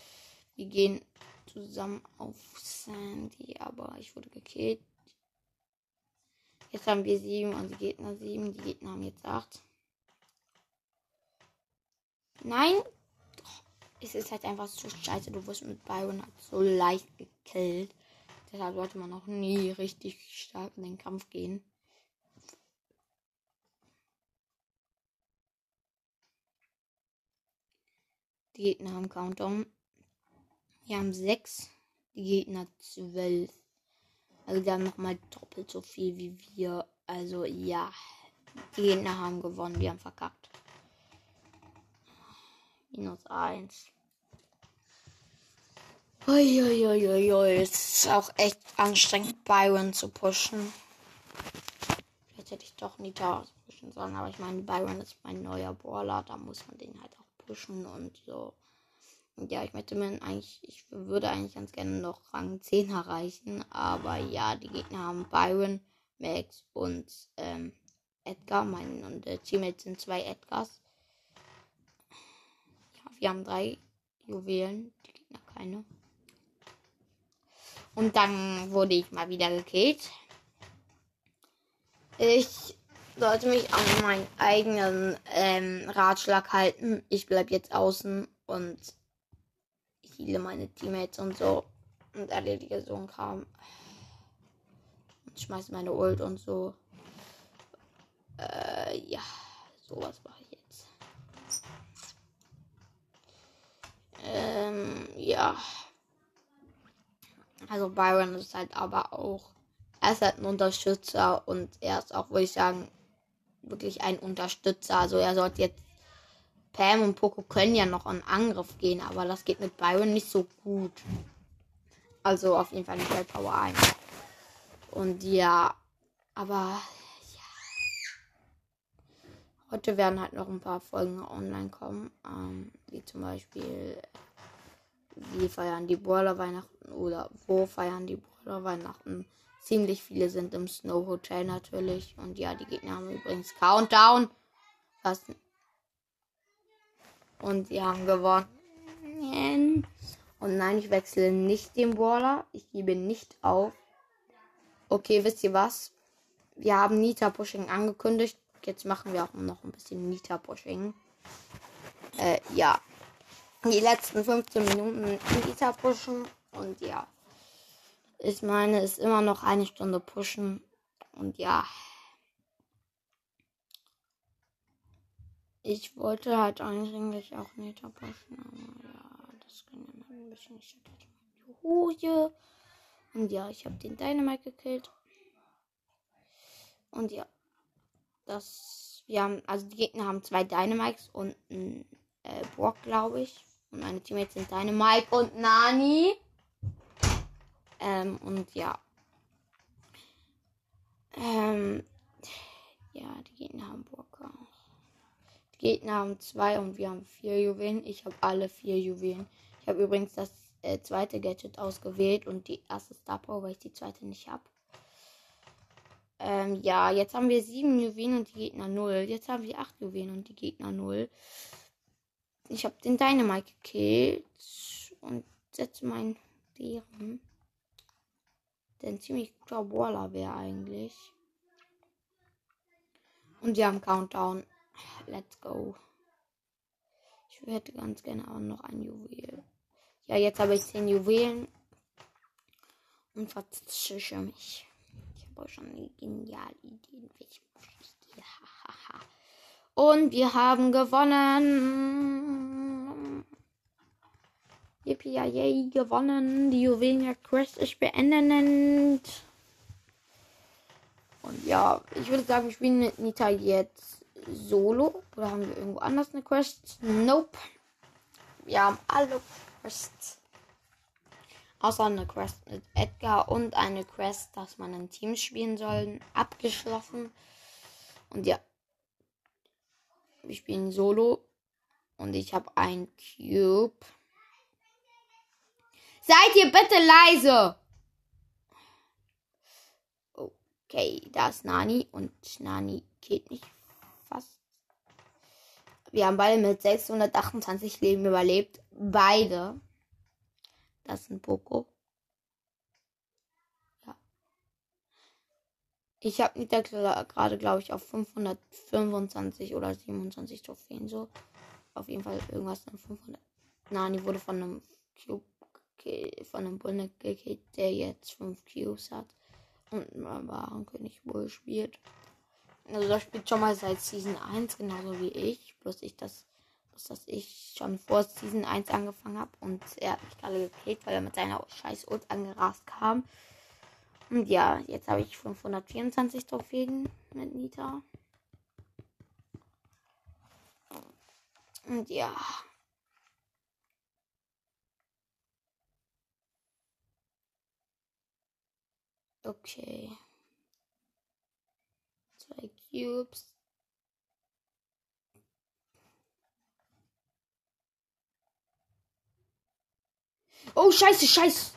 Wir gehen zusammen auf Sandy, aber ich wurde gekillt. Jetzt haben wir sieben und die Gegner sieben. Die Gegner haben jetzt acht. Nein! Doch, es ist halt einfach so scheiße. Du wirst mit Byron halt so leicht gekillt. Deshalb sollte man auch nie richtig stark in den Kampf gehen. Die Gegner haben Countdown. Wir haben sechs, die Gegner zwölf. Also die haben nochmal doppelt so viel wie wir. Also ja, die Gegner haben gewonnen, wir haben verkackt. minus eins. Uiuiuiui, es ist auch echt anstrengend, Byron zu pushen. Vielleicht hätte ich doch Nita pushen sollen, aber ich meine, Byron ist mein neuer Brawler, da muss man den halt auch pushen und so. Ja, ich möchte mir eigentlich, ich würde eigentlich ganz gerne noch Rang zehn erreichen, aber ja, die Gegner haben Byron, Max und ähm, Edgar. Mein und der Teammates sind zwei Edgars. Ja, wir haben drei Juwelen, die Gegner keine. Und dann wurde ich mal wieder gekillt. Ich sollte mich an meinen eigenen ähm, Ratschlag halten. Ich bleib jetzt außen und meine Teammates und so und erledige so ein Kram und schmeiß meine Ult und so. Äh, ja, sowas mache ich jetzt. Ähm, ja. Also Byron ist halt aber auch, er ist halt ein Unterstützer und er ist auch, würde ich sagen, wirklich ein Unterstützer. Also er sollte jetzt, Pam und Poco können ja noch in Angriff gehen, aber das geht mit Byron nicht so gut. Also auf jeden Fall nicht bei Power eins. Und ja, aber ja. Heute werden halt noch ein paar Folgen online kommen, ähm, wie zum Beispiel, wie feiern die Brawler Weihnachten oder wo feiern die Brawler Weihnachten. Ziemlich viele sind im Snow Hotel natürlich. Und ja, die Gegner haben übrigens Countdown. Was? Und sie haben gewonnen. Und nein, ich wechsle nicht den Brawler. Ich gebe nicht auf. Okay, wisst ihr was? Wir haben Nita-Pushing angekündigt. Jetzt machen wir auch noch ein bisschen Nita-Pushing. Äh, ja. Die letzten fünfzehn Minuten Nita-Pushen. Und ja. Ich meine, es ist immer noch eine Stunde Pushen. Und ja. Ich wollte halt eigentlich auch Nita pushen. Aber ja, das ging ja ein bisschen. Ich hatte jetzt mal die Hose. Und ja, ich habe den Dynamite gekillt. Und ja, das, wir haben, also die Gegner haben zwei Dynamites und einen äh, Brock, glaube ich. Und meine Teammates sind Dynamite und Nani. Ähm, und ja. Ähm, ja, die Gegner haben Brock auch. Die Gegner haben zwei und wir haben vier Juwelen. Ich habe alle vier Juwelen. Ich habe übrigens das äh, zweite Gadget ausgewählt und die erste Star Power, weil ich die zweite nicht habe. Ähm, ja, jetzt haben wir sieben Juwelen und die Gegner null. Jetzt haben wir acht Juwelen und die Gegner null. Ich habe den Dynamite gekillt und setze meinen Bären. Der ein ziemlich guter Brawler wäre eigentlich. Und wir haben Countdown. Let's go. Ich hätte ganz gerne auch noch ein Juwel. Ja, jetzt habe ich zehn Juwelen. Und verzische mich. Schon eine geniale Idee. Und wir haben gewonnen. Yippie, yay, gewonnen. Die Juwelenjagd-Quest ist beendet. Und ja, ich würde sagen, wir spielen mit Nita jetzt solo. Oder haben wir irgendwo anders eine Quest? Nope. Wir haben alle Quests. Außer eine Quest mit Edgar und eine Quest, dass man in Teams spielen soll, abgeschlossen. Und ja, wir spielen solo und ich habe ein Cube. Seid ihr bitte leise! Okay, da ist Nani und Nani geht nicht fast. Wir haben beide mit sechshundertachtundzwanzig Leben überlebt. Beide. Das ist ein Poco. Ja. Ich habe Nita gerade, glaube ich, auf fünfhundertfünfundzwanzig oder siebenundzwanzig Trophäen. So. Auf jeden Fall irgendwas von fünfhundert. Nani wurde von einem Cube, von einem Bull gekillt, der jetzt fünf Cubes hat. Und einen wahren König Bull spielt. Also, das spielt schon mal seit Season eins, genauso wie ich. Bloß ich das. Dass ich schon vor Season eins angefangen habe und er hat mich gerade gekillt, weil er mit seiner scheiß Ult angerast kam. Und ja, jetzt habe ich fünfhundertvierundzwanzig Trophäen mit Nita. Und ja. Okay. Zwei Cubes. Oh, scheiße, scheiße.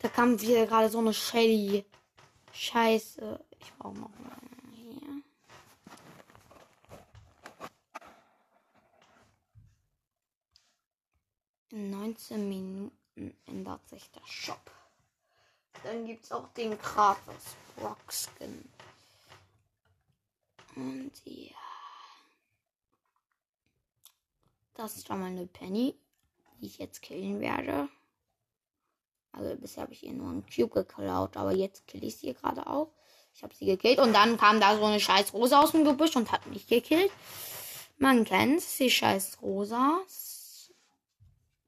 Da kam wieder gerade so eine Shelly. Scheiße. Ich brauche noch mal hier. In neunzehn Minuten ändert sich der Shop. Dann gibt's auch den gratis Brock-Skin. Und ja. Das ist schon mal eine Penny, die ich jetzt killen werde. Also bisher habe ich ihr nur einen Cube geklaut, aber jetzt kill ich sie gerade auch. Ich habe sie gekillt und dann kam da so eine scheiß Rosa aus dem Gebüsch und hat mich gekillt. Man kennt's, die scheiß Rosas,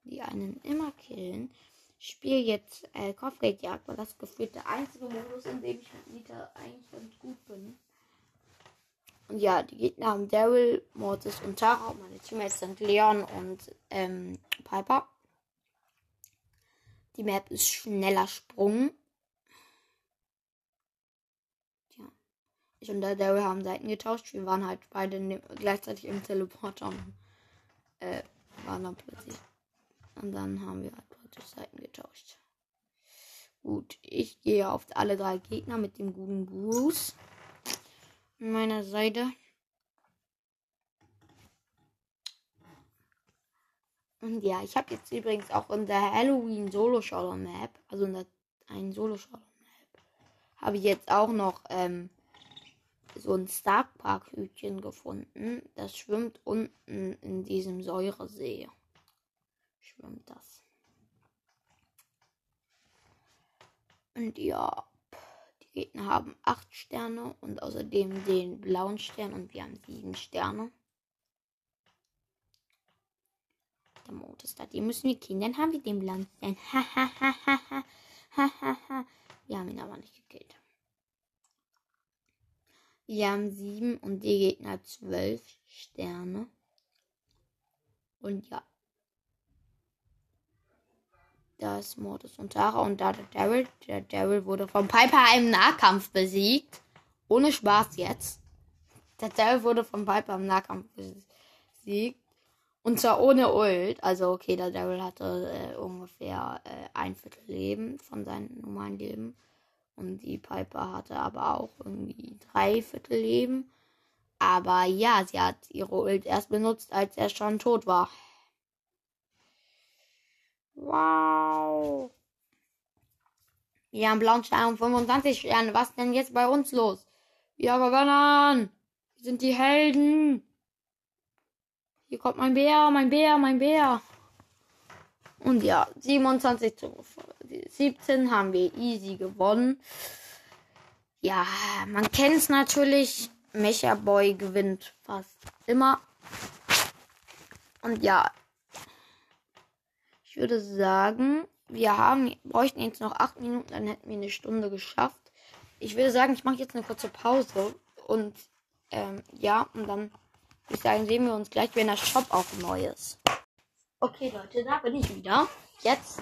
die einen immer killen. Ich spiele jetzt äh, Kopfgeldjagd, weil das gefühlt der einzige Modus, in dem ich mit Nita eigentlich ganz gut bin. Und ja, die Gegner haben Darryl, Modus und Tara. Meine Teammates sind Leon und ähm, Piper. Die Map ist schneller Sprung. Ja. Ich und der Darryl haben Seiten getauscht. Wir waren halt beide ne gleichzeitig im Teleporter und äh, waren dann plötzlich. Und dann haben wir halt plötzlich Seiten getauscht. Gut, ich gehe auf alle drei Gegner mit dem guten Bruce an meiner Seite. Und ja, ich habe jetzt übrigens auch in der Halloween Solo-Showdown-Map, also in der einen Solo-Showdown-Map, habe ich jetzt auch noch ähm, so ein Stark-Park-Hütchen gefunden. Das schwimmt unten in diesem Säuresee. Schwimmt das. Und ja, die Gegner haben acht Sterne und außerdem den blauen Stern und wir haben sieben Sterne. Der Modus da, die müssen wir killen, dann haben wir den blauen Stern. Wir haben ihn aber nicht gekillt. Wir haben sieben und die Gegner zwölf Sterne. Und ja. Das Modus und Tara und da der Darryl. Der Darryl wurde von Piper im Nahkampf besiegt. Ohne Spaß jetzt. Der Darryl wurde von Piper im Nahkampf besiegt. Und zwar ohne Ult. Also okay, der Darryl hatte äh, ungefähr äh, ein Viertel Leben von seinem normalen Leben. Und die Piper hatte aber auch irgendwie drei Viertel Leben. Aber ja, sie hat ihre Ult erst benutzt, als er schon tot war. Wow. Wir haben blauen Stern und fünfundzwanzig Sterne. Was denn jetzt bei uns los? Wir haben gewonnen. Wir sind die Helden. Hier kommt mein Bär, mein Bär, mein Bär. Und ja, siebenundzwanzig zu siebzehn haben wir easy gewonnen. Ja, man kennt es natürlich. Mecha Boy gewinnt fast immer. Und ja. Ich würde sagen, wir haben, bräuchten jetzt noch acht Minuten, dann hätten wir eine Stunde geschafft. Ich würde sagen, ich mache jetzt eine kurze Pause und ähm, ja, und dann würde ich sagen, sehen wir uns gleich, wenn der Shop auch neu ist. Okay Leute, da bin ich wieder. Jetzt,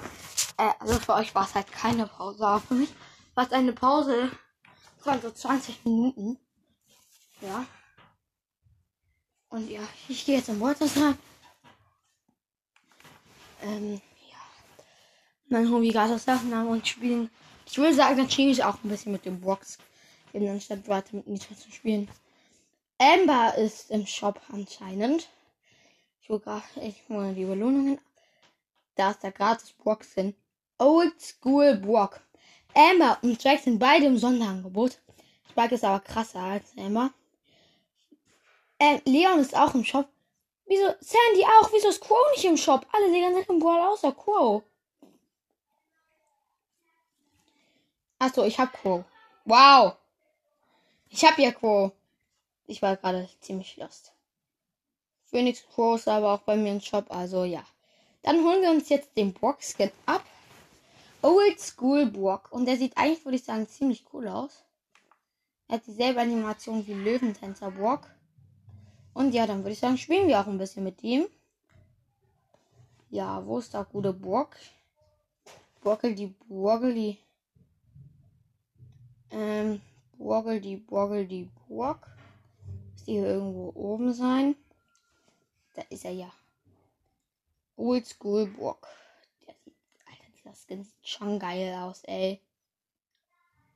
äh, also für euch war es halt keine Pause, aber für mich war es eine Pause, das waren so zwanzig Minuten. Ja. Und ja, ich gehe jetzt im Modus rein. Ähm, ja. Dann holen wir Gasaufnahme und spielen. Ich würde sagen, dann spiele ich auch ein bisschen mit dem Box. Eben anstatt weiter mit Nita zu spielen. Amber ist im Shop anscheinend. Ich hole gerade, ich hole die Belohnungen. Da ist der gratis Box drin. Old School Brock. Amber und Jack sind beide im Sonderangebot. Spike ist aber krasser als Amber. Ähm, Leon ist auch im Shop. Wieso? Sandy auch. Wieso ist Crow nicht im Shop? Alle sehen ganz im Brawl außer Crow. Achso, ich hab Crow. Wow. Ich hab ja Crow. Ich war gerade ziemlich lost. Phoenix Crow ist aber auch bei mir im Shop, also ja. Dann holen wir uns jetzt den Brock-Skin ab. Old School Brock. Und der sieht eigentlich, würde ich sagen, ziemlich cool aus. Er hat dieselbe Animation wie Löwentänzer Brock. Und ja, dann würde ich sagen, spielen wir auch ein bisschen mit ihm. Ja, wo ist der gute Brock? Brockle die Brockle die. Ähm, Brockle die Brockle die Brock. Muss die hier irgendwo oben sein? Da ist er ja. Oldschool Brock. Der sieht, Alter, dieser Skin sieht schon geil aus, ey.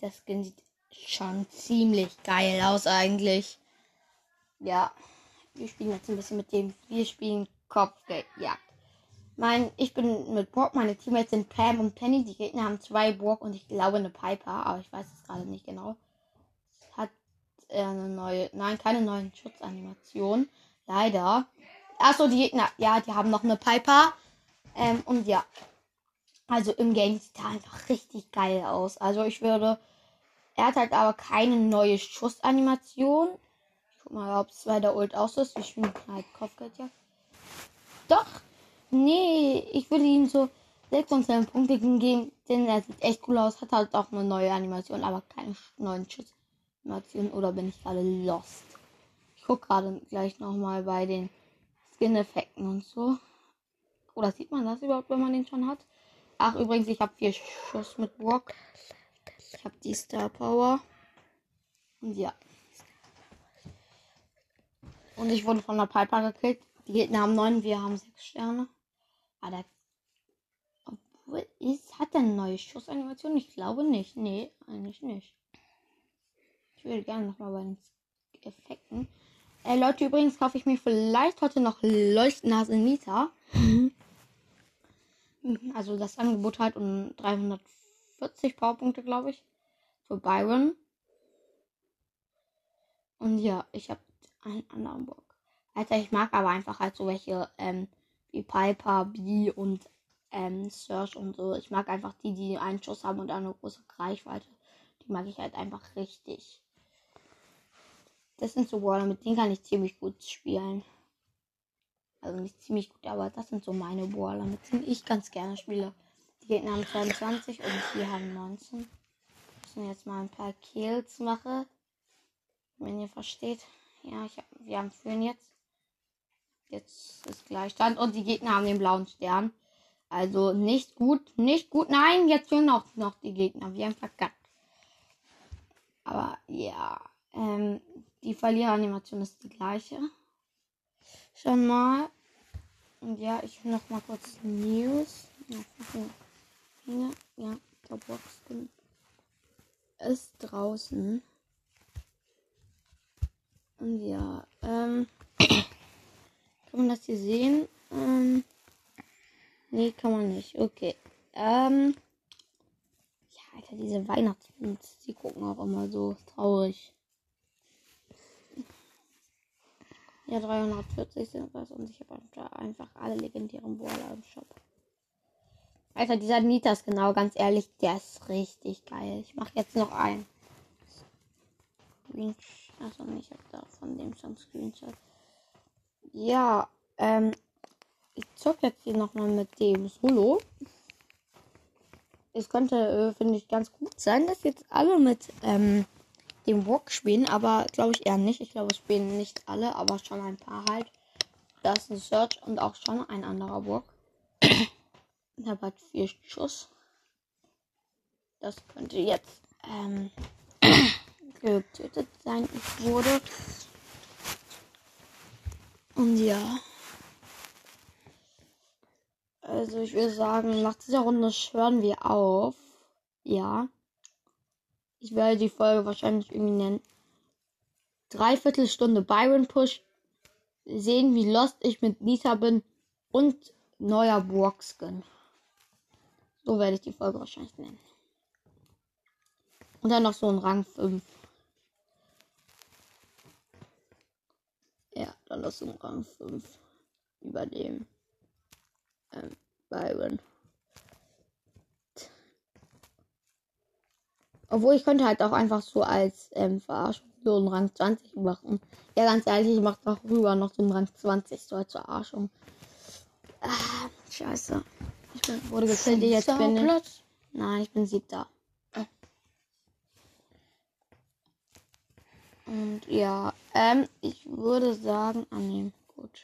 Der Skin sieht schon ziemlich geil aus, eigentlich. Ja. Wir spielen jetzt ein bisschen mit dem. Wir spielen Kopfgeldjagd. Mein, ich bin mit Brock. Meine Teammates sind Pam und Penny. Die Gegner haben zwei Brock und ich glaube eine Piper. Aber ich weiß es gerade nicht genau. Hat äh, eine neue... Nein, keine neuen Schutzanimationen. Leider. Achso, die Gegner... Ja, die haben noch eine Piper. Ähm, und ja. Also im Game sieht er einfach richtig geil aus. Also ich würde... Er hat halt aber keine neue Schussanimation. Mal, ob es bei der Ult aus ist. Wir spielen halt Kopfgeldjagd. Doch! Nee, ich würde ihm so sechs und sieben Punkte geben, denn er sieht echt cool aus. Hat halt auch eine neue Animation, aber keine neuen Schuss-Animationen. Oder bin ich gerade lost? Ich gucke gerade gleich nochmal bei den Skin-Effekten und so. Oder sieht man das überhaupt, wenn man den schon hat? Ach, übrigens, ich habe vier Schuss mit Brock. Ich habe die Star Power. Und ja. Und ich wurde von der Piper gekriegt. Die Gegner haben neun, wir haben sechs Sterne. Ah, der. Obwohl, ist, hat der eine neue Schussanimation? Ich glaube nicht. Nee, eigentlich nicht. Ich würde gerne nochmal bei den Effekten. Äh, Leute, übrigens kaufe ich mir vielleicht heute noch Leuchtnase Nita. Also das Angebot halt um dreihundertvierzig Powerpunkte, glaube ich. Für Byron. Und ja, ich habe einen anderen Bock. Alter, ich mag aber einfach halt so welche, ähm, wie Piper, Bibi und, ähm, Search und so. Ich mag einfach die, die einen Schuss haben und eine große Reichweite. Die mag ich halt einfach richtig. Das sind so Brawler, mit denen kann ich ziemlich gut spielen. Also nicht ziemlich gut, aber das sind so meine Brawler, mit denen ich ganz gerne spiele. Die Gegner haben zweiundzwanzig und die haben neunzehn. Ich muss jetzt mal ein paar Kills machen. Wenn ihr versteht. Ja, ich hab, wir haben führen jetzt. Jetzt ist Gleichstand. Und die Gegner haben den blauen Stern. Also nicht gut, nicht gut. Nein, jetzt führen auch noch die Gegner. Wir haben verkackt. Aber ja, ähm, die Verliereranimation ist die gleiche. Schon mal. Und ja, ich will noch mal kurz News. Ja, ja, der Boxen ist draußen. Und ja, ähm, kann man das hier sehen? Ähm, nee, kann man nicht. Okay. Ähm, ja, Alter, diese Weihnachtsmütze, die gucken auch immer so traurig. Ja, dreihundertvierzig sind was und ich habe da einfach alle legendären Brawler im Shop. Alter, dieser Nita ist genau, ganz ehrlich, der ist richtig geil. Ich mache jetzt noch einen. Achso, ich habe da von dem schon Screenshot. Ja, ähm, ich zocke jetzt hier nochmal mit dem Solo. Es könnte, äh, finde ich, ganz gut sein, dass jetzt alle mit ähm, dem Brock spielen, aber glaube ich eher nicht. Ich glaube, es spielen nicht alle, aber schon ein paar halt. Da ist ein Search und auch schon ein anderer Brock. Ich habe halt vier Schuss. Das könnte jetzt, ähm, getötet sein wurde. Und ja. Also ich würde sagen, nach dieser Runde schwören wir auf. Ja. Ich werde die Folge wahrscheinlich irgendwie nennen. Dreiviertelstunde Byron Push. Sehen, wie lost ich mit Nita bin. Und neuer Brock-Skin. So werde ich die Folge wahrscheinlich nennen. Und dann noch so ein Rang fünf. Ja, dann das um Rang fünf über dem ähm, Byron. Obwohl, ich könnte halt auch einfach so als ähm, Verarschung so einen Rang zwanzig machen. Ja, ganz ehrlich, ich mache darüber noch so einen Rang zwanzig, so als Verarschung. Ah, scheiße. Ich bin, wurde gekillt, jetzt bin ich... Nein, ich bin siebter. Und ja, ähm, ich würde sagen, annehmen, gut.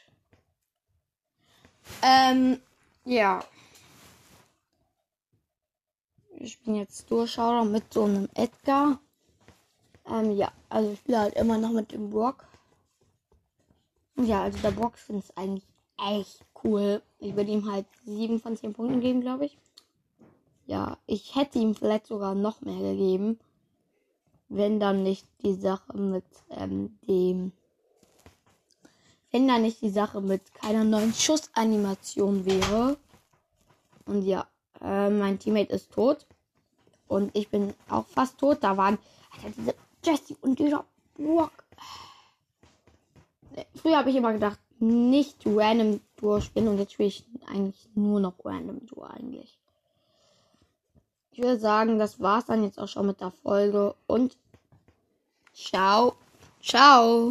Ähm, ja. Ich bin jetzt Durchschauer mit so einem Edgar. Ähm, ja, also ich spiele halt immer noch mit dem Brock. Ja, also der Brock finde ich eigentlich echt cool. Ich würde ihm halt sieben von zehn Punkten geben, glaube ich. Ja, ich hätte ihm vielleicht sogar noch mehr gegeben. Wenn dann nicht die Sache mit ähm, dem. Wenn dann nicht die Sache mit keiner neuen Schussanimation wäre. Und ja, äh, mein Teammate ist tot. Und ich bin auch fast tot. Da waren. Alter, diese Jessie und dieser Brock. Früher habe ich immer gedacht, nicht random Duo spielen. Und jetzt spiele ich eigentlich nur noch random Duo eigentlich. Ich würde sagen, das war's dann jetzt auch schon mit der Folge und ciao, ciao.